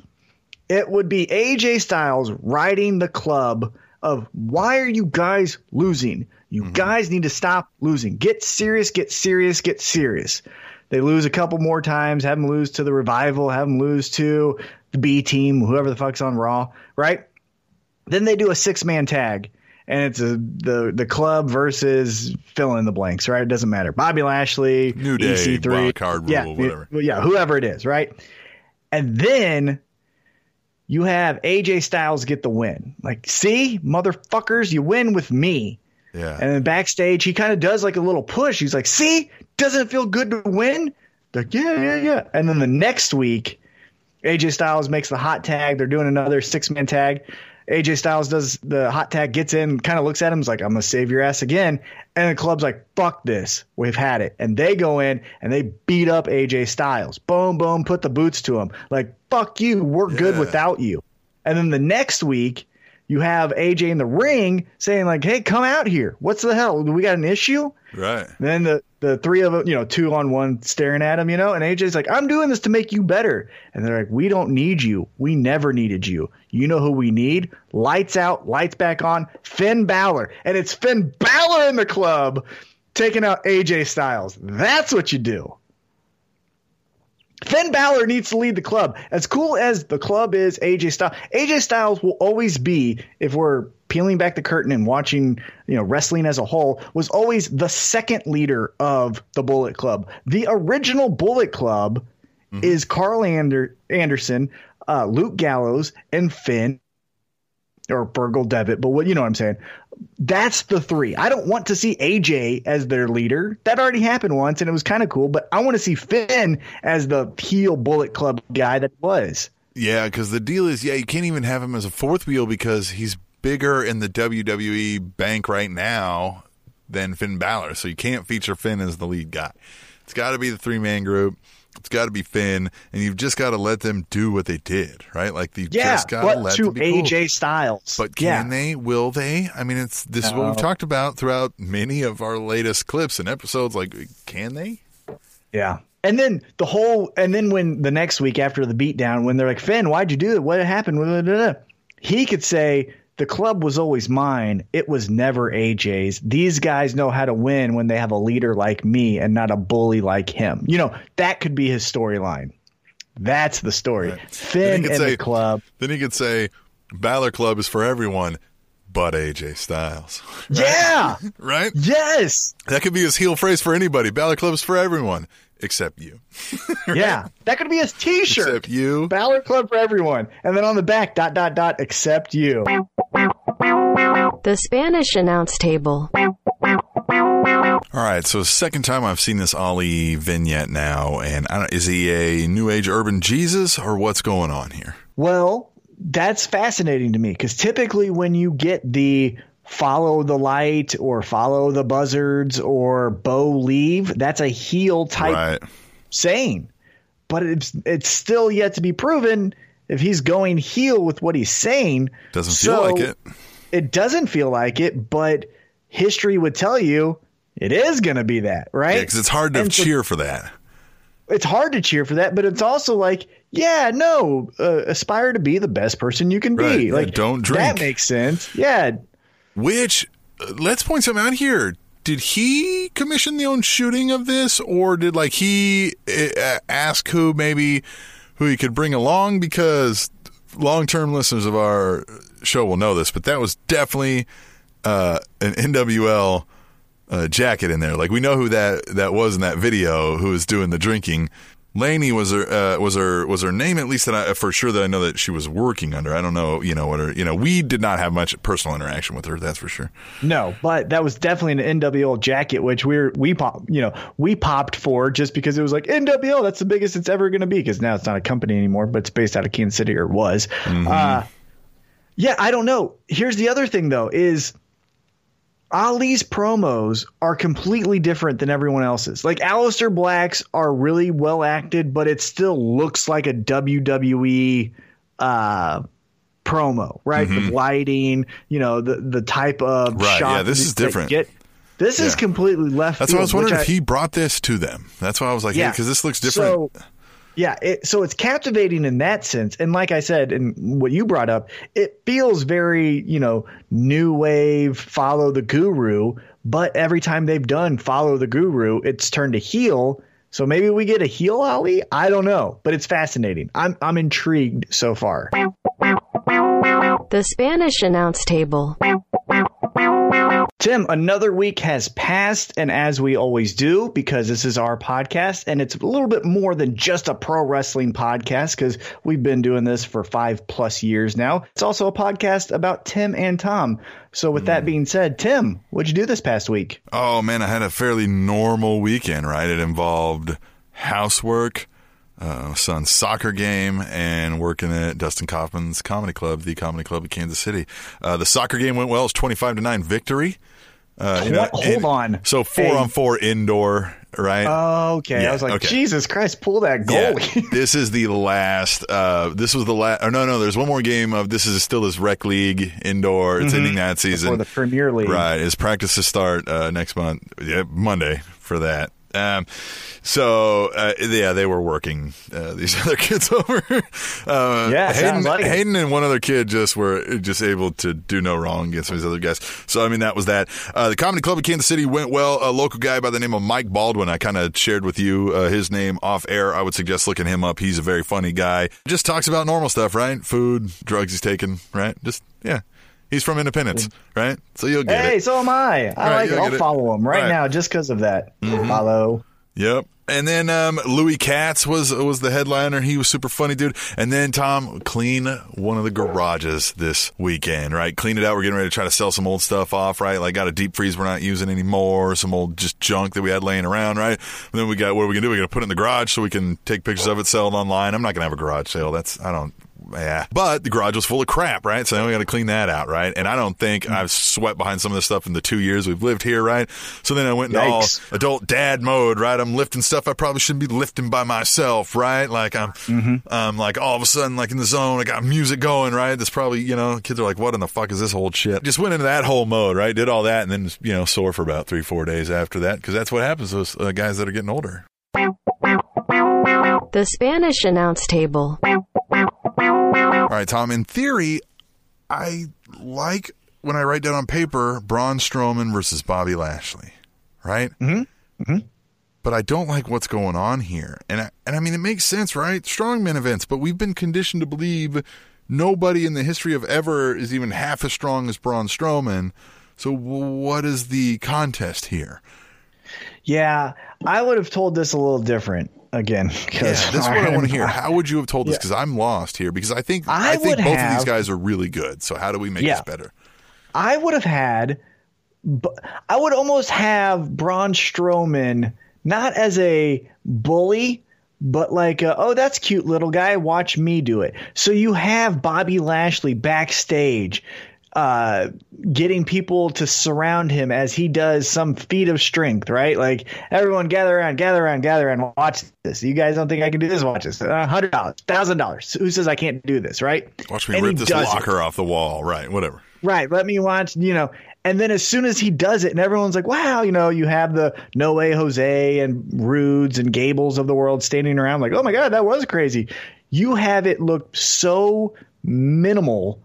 It would be AJ Styles riding the Club of, why are you guys losing? You guys need to stop losing. Get serious. They lose a couple more times. Have them lose to the Revival. Have them lose to the B team, whoever the fuck's on Raw, right? Then they do a 6-man tag, and it's the Club versus fill in the blanks, right? It doesn't matter. Bobby Lashley, New Day, EC3, Wild Card Rule, whatever. Yeah, whoever it is, right? And then you have AJ Styles get the win. Like, see, motherfuckers, you win with me. Yeah. And then backstage, he kind of does like a little push. He's like, see, doesn't it feel good to win? They're like, yeah. And then the next week, AJ Styles makes the hot tag. They're doing another 6-man tag. AJ Styles does the hot tag, gets in, kind of looks at him, is like, I'm going to save your ass again. And the Club's like, fuck this. We've had it. And they go in and they beat up AJ Styles. Boom, put the boots to him. Like, fuck you. We're good without you. And then the next week, you have AJ in the ring saying, like, hey, come out here. What's the hell? We got an issue? Right. And then the three of them, 2-on-1 staring at him, and AJ's like, I'm doing this to make you better. And they're like, we don't need you. We never needed you. You know who we need? Lights out, lights back on, Finn Balor. And it's Finn Balor in the Club taking out AJ Styles. That's what you do. Finn Balor needs to lead the Club. As cool as the Club is, AJ Styles will always be, if we're peeling back the curtain and watching, wrestling as a whole, was always the second leader of the Bullet Club. The original Bullet Club is Carl Anderson, Luke Gallows, and Finn, or Burgle Devitt, but what, you know what I'm saying. That's the three. I don't want to see AJ as their leader. That already happened once, and it was kind of cool, but I want to see Finn as the heel Bullet Club guy that was. Yeah, because the deal is, you can't even have him as a fourth wheel because he's bigger in the WWE bank right now than Finn Balor, so you can't feature Finn as the lead guy. It's got to be the three-man group. It's got to be Finn, and you've just got to let them do what they did, right? Like, you've just got to let them be cool. AJ Styles. But can they? Will they? I mean, this is what we've talked about throughout many of our latest clips and episodes. Like, can they? Yeah. And then when the next week after the beatdown, when they're like, Finn, why'd you do it? What happened? Blah, blah, blah. He could say, the Club was always mine. It was never AJ's. These guys know how to win when they have a leader like me and not a bully like him. That could be his storyline. That's the story. Right. Finn and the Club. Then he could say, Balor Club is for everyone but AJ Styles. Right? Yeah. Right? Yes. That could be his heel phrase for anybody. Balor Club is for everyone except you. Right? Yeah. That could be his t-shirt. Except you. Balor Club for everyone. And then on the back, ... except you. The Spanish Announce Table. All right, so second time I've seen this Ali vignette now, and is he a New Age urban Jesus, or what's going on here? Well, that's fascinating to me, because typically when you get the follow the light or follow the buzzards or bow leave, that's a heel type saying. But it's still yet to be proven if he's going heel with what he's saying. Doesn't feel like it. It doesn't feel like it, but history would tell you it is going to be that, right? Yeah, because it's hard to cheer for that. It's hard to cheer for that, but it's also like, yeah, no, aspire to be the best person you can be. Right. Like, don't drink. That makes sense. Yeah. Which, let's point something out here. Did he commission the own shooting of this, or did like he ask who he could bring along? Because long-term listeners of our show will know this, but that was definitely an NWL jacket in there. Like, we know who that was in that video, who was doing the drinking. Lainey was her name, at least that I, for sure that I know that she was working under. I don't know, what her, we did not have much personal interaction with her. That's for sure. No, but that was definitely an NWO jacket, which we popped for just because it was like NWO. That's the biggest it's ever going to be, because now it's not a company anymore, but it's based out of Kansas City, or was. Mm-hmm. Yeah, I don't know. Here's the other thing though, is Ali's promos are completely different than everyone else's. Like, Aleister Black's are really well acted, but it still looks like a WWE promo, right? Mm-hmm. The lighting, the type of shot. Yeah, this is different. This is completely left field. That's why I was wondering if he brought this to them. That's why I was like, yeah, because this looks different. So, yeah, so it's captivating in that sense. And like I said, and what you brought up, it feels very, new wave, follow the guru. But every time they've done follow the guru, it's turned to heel. So maybe we get a heel Ali? I don't know. But it's fascinating. I'm intrigued so far. The Spanish Announce Table. Tim, another week has passed, and as we always do, because this is our podcast, and it's a little bit more than just a pro wrestling podcast, because we've been doing this for 5+ years now. It's also a podcast about Tim and Tom. So with that being said, Tim, what'd you do this past week? Oh, man, I had a fairly normal weekend, right? It involved housework, son's soccer game, and working at Dustin Kaufman's Comedy Club, the Comedy Club of Kansas City. The soccer game went well. It was 25-9 victory. Hold on. So 4-on-4 indoor, right? Oh, okay. Yeah, I was like, okay. Jesus Christ, pull that goalie. Yeah. This is the last. This was the last. Oh, no, there's one more game of this is still this rec league indoor. It's ending that season. For the Premier League. Right. His practices start next month, Monday for that. They were working these other kids over. Hayden and one other kid were able to do no wrong against these other guys. So, I mean, that was that. The Comedy Club of Kansas City went well. A local guy by the name of Mike Baldwin, I kind of shared with you his name off air. I would suggest looking him up. He's a very funny guy. Just talks about normal stuff, right? Food, drugs he's taking, right? Just, yeah. He's from Independence, right? So you'll get it. Hey, so am I. I'll follow him right now just because of that. Mm-hmm. Follow. Yep. And then Louis Katz was the headliner. He was super funny, dude. And then, Tom, clean one of the garages this weekend, right? Clean it out. We're getting ready to try to sell some old stuff off, right? Like, got a deep freeze we're not using anymore, some old just junk that we had laying around, right? And then we got, what are we going to do? We're going to put it in the garage so we can take pictures of it, sell it online. I'm not going to have a garage sale. Yeah, but the garage was full of crap, right? So now we got to clean that out, right? And I don't think I've sweat behind some of this stuff in the 2 years we've lived here, right? So then I went into all adult dad mode, right? I'm lifting stuff I probably shouldn't be lifting by myself, right? Like I'm, like all of a sudden, like in the zone, I got music going, right? That's probably, kids are like, "What in the fuck is this old shit?" Just went into that whole mode, right? Did all that, and then sore for about 3-4 days after that, because that's what happens to those guys that are getting older. The Spanish Announce Table. All right, Tom, in theory, I like when I write down on paper Braun Strowman versus Bobby Lashley, right? Mm-hmm. Mm-hmm. But I don't like what's going on here. And I mean, it makes sense, right? Strongman events, but we've been conditioned to believe nobody in the history of ever is even half as strong as Braun Strowman. So what is the contest here? Yeah, I would have told this a little different. Again, that's what I want to hear. How would you have told this? Because I'm lost here, because I think both of these guys are really good. So how do we make this better? I would almost have Braun Strowman not as a bully, but like, oh, that's cute little guy. Watch me do it. So you have Bobby Lashley backstage, getting people to surround him as he does some feat of strength, right? Like, everyone gather around, watch this. You guys don't think I can do this? Watch this. $100, $1,000. Who says I can't do this, right? Watch me rip this locker off the wall, right? Whatever. Right. Let me watch, And then as soon as he does it and everyone's like, wow, you know, you have the No Way Jose and Rudes and Gables of the world standing around like, oh, my God, that was crazy. You have it look so minimal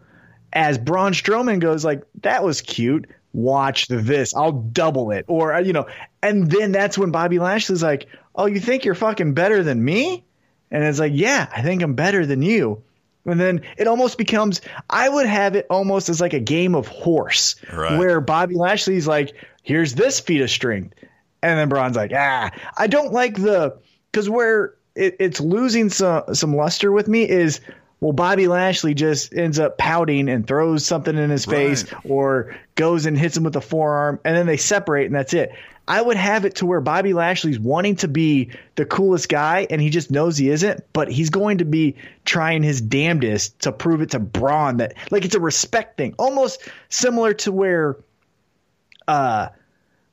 as Braun Strowman goes like, that was cute. Watch this. I'll double it. Or, you know, and then that's when Bobby Lashley's like, oh, you think you're fucking better than me? And it's like, yeah, I think I'm better than you. And then it almost becomes, I would have it almost as like a game of horse, right, where Bobby Lashley's like, here's this feat of strength. And then Braun's like, I don't like the, because where it's losing some luster with me is, well, Bobby Lashley just ends up pouting and throws something in his face, or goes and hits him with a forearm, and then they separate and that's it. I would have it to where Bobby Lashley's wanting to be the coolest guy and he just knows he isn't, but he's going to be trying his damnedest to prove it to Braun that, like, it's a respect thing. Almost similar to where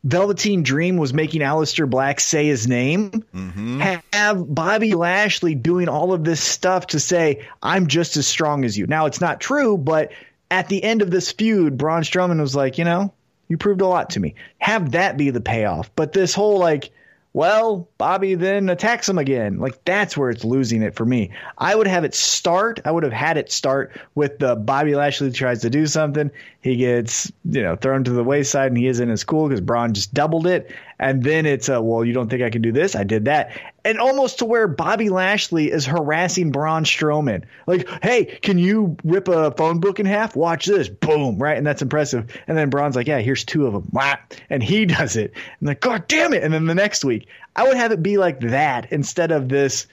Velveteen Dream was making Aleister Black say his name. Mm-hmm. Have Bobby Lashley doing all of this stuff to say, I'm just as strong as you. Now, it's not true, but at the end of this feud, Braun Strowman was like, you know, you proved a lot to me. Have that be the payoff. But this whole like, well, Bobby then attacks him again. Like, that's where it's losing it for me. I would have had it start with the Bobby Lashley tries to do something. He gets, you know, thrown to the wayside and he isn't as cool because Braun just doubled it. And then it's well, you don't think I can do this? I did that. And almost to where Bobby Lashley is harassing Braun Strowman. Like, hey, can you rip a phone book in half? Watch this. Boom. Right. And that's impressive. And then Braun's like, yeah, here's two of them. Wah. And he does it. And like, God damn it. And then the next week, I would have it be like that instead of this,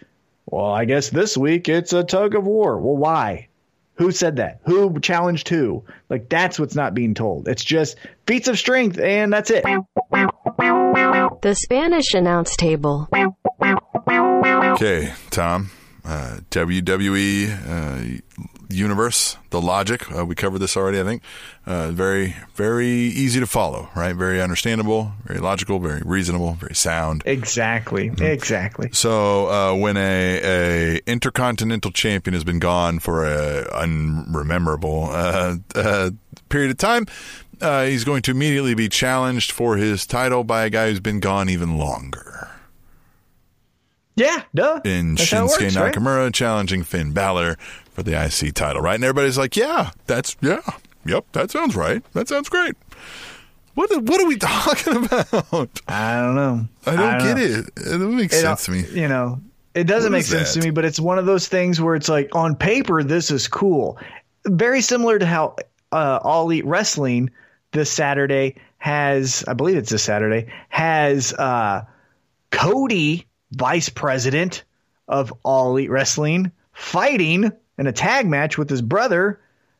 well, I guess this week it's a tug of war. Well, why? Who said that? Who challenged who? Like, that's what's not being told. It's just feats of strength, and that's it. The Spanish Announce Table. Okay, Tom. WWE Universe, the logic. We covered this already, I think. Very, very easy to follow, right? Very understandable, very logical, very reasonable, very sound. Exactly, mm-hmm. Exactly. So when a intercontinental champion has been gone for a unrememberable period of time, he's going to immediately be challenged for his title by a guy who's been gone even longer. Yeah, duh. In that's Shinsuke Nakamura, right? Challenging Finn Balor for the IC title, right? And everybody's like, yeah, that sounds right. That sounds great. What are we talking about? I don't know. I don't get it. It doesn't make sense to me. You know, it doesn't make sense to me, but it's one of those things where it's like, on paper, this is cool. Very similar to how All Elite Wrestling this Saturday has, I believe it's this Saturday, has Cody, vice president of All Elite Wrestling, fighting in a tag match with his brother,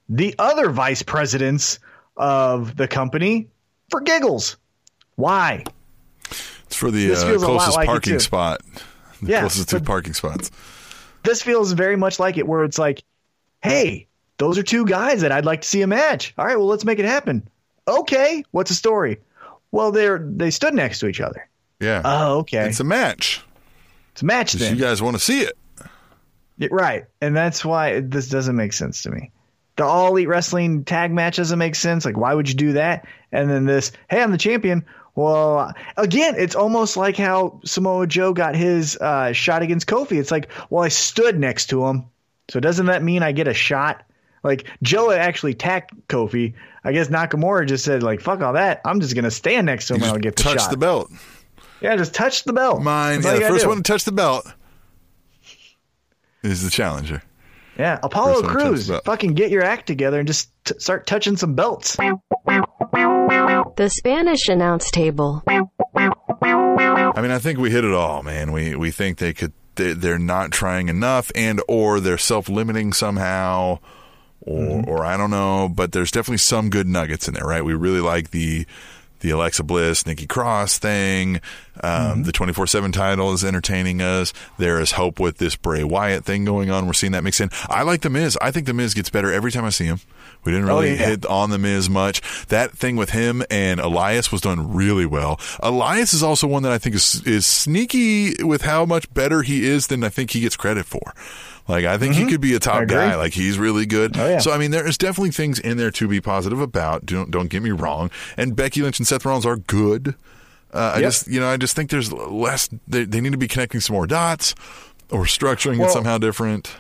the other vice presidents of the company, for giggles. Why? It's for the closest parking spot. The closest two parking spots. This feels very much like it, where it's like, hey, those are two guys that I'd like to see a match. All right, well, let's make it happen. Okay, what's the story? Well, they stood next to each other. Yeah. Oh, okay. It's a match. It's a match then. You guys want to see it. Yeah, right. And that's why this doesn't make sense to me. The All Elite Wrestling tag match doesn't make sense. Like, why would you do that? And then this, hey, I'm the champion. Well, again, it's almost like how Samoa Joe got his shot against Kofi. It's like, well, I stood next to him, so doesn't that mean I get a shot? Like, Joe actually attacked Kofi. I guess Nakamura just said, like, fuck all that. I'm just going to stand next to him and I'll get the shot. Touch the belt. Yeah, just touch the belt. Mine. Yeah, the first one to touch the belt is the challenger. Yeah, Apollo Crews, fucking get your act together and just start touching some belts. The Spanish Announce Table. I mean, I think we hit it all, man. We think they're not trying enough, and or they're self-limiting somehow, or I don't know, but there's definitely some good nuggets in there, right? We really like the Alexa Bliss, Nikki Cross thing. The 24/7 title is entertaining us. There is hope with this Bray Wyatt thing going on. We're seeing that mix in. I like The Miz. I think The Miz gets better every time I see him. We didn't really hit on The Miz much. That thing with him and Elias was done really well. Elias is also one that I think is sneaky with how much better he is than I think he gets credit for. Like, I think he could be a top guy. Like, he's really good. Oh, yeah. So, I mean, there is definitely things in there to be positive about. Don't get me wrong. And Becky Lynch and Seth Rollins are good. I just think there's less. They need to be connecting some more dots or structuring it somehow different.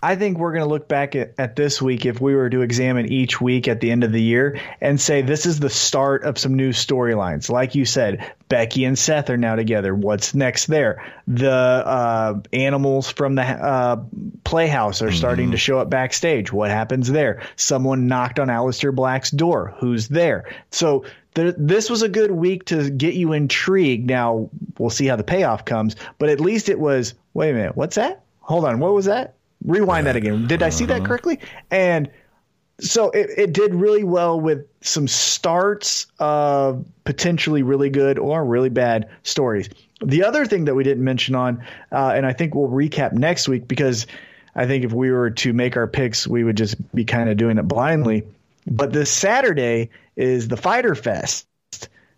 I think we're going to look back at this week, if we were to examine each week at the end of the year, and say this is the start of some new storylines. Like you said, Becky and Seth are now together. What's next there? The animals from the Playhouse are starting to show up backstage. What happens there? Someone knocked on Aleister Black's door. Who's there? So this was a good week to get you intrigued. Now, we'll see how the payoff comes, but at least it was, wait a minute, what's that? Hold on, what was that? Rewind that again. Did I see that correctly? And so it did really well with some starts of potentially really good or really bad stories. The other thing that we didn't mention on, and I think we'll recap next week, because I think if we were to make our picks, we would just be kind of doing it blindly. But this Saturday is the Fyter Fest.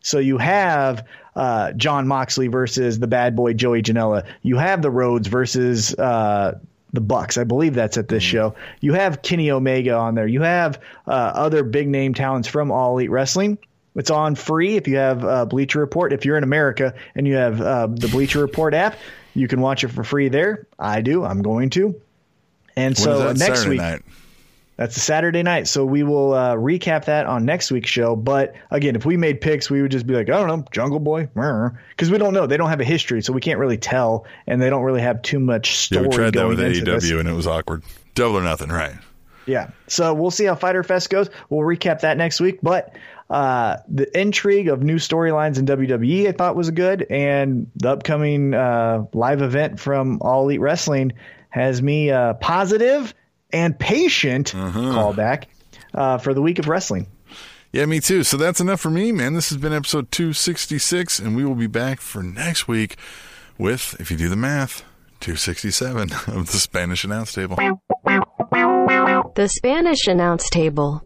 So you have Jon Moxley versus the bad boy Joey Janela. You have the Rhodes versus the Bucks. I believe that's at this show. You have Kenny Omega on there. You have other big name talents from All Elite Wrestling. It's on free if you have Bleacher Report. If you're in America and you have the Bleacher Report app, you can watch it for free there. I do. I'm going to. And so next week, that's a Saturday night. So we will recap that on next week's show. But again, if we made picks, we would just be like, I don't know, Jungle Boy, because we don't know. They don't have a history, so we can't really tell, and they don't really have too much story. Yeah, we tried that with AEW, and it was awkward. Double or nothing, right? Yeah. So we'll see how Fyter Fest goes. We'll recap that next week. But the intrigue of new storylines in WWE, I thought, was good, and the upcoming live event from All Elite Wrestling has me positive and patient callback for the week of wrestling. Yeah, me too. So that's enough for me, man. This has been episode 266, and we will be back for next week with, if you do the math, 267 of the Spanish Announce Table. The Spanish Announce Table.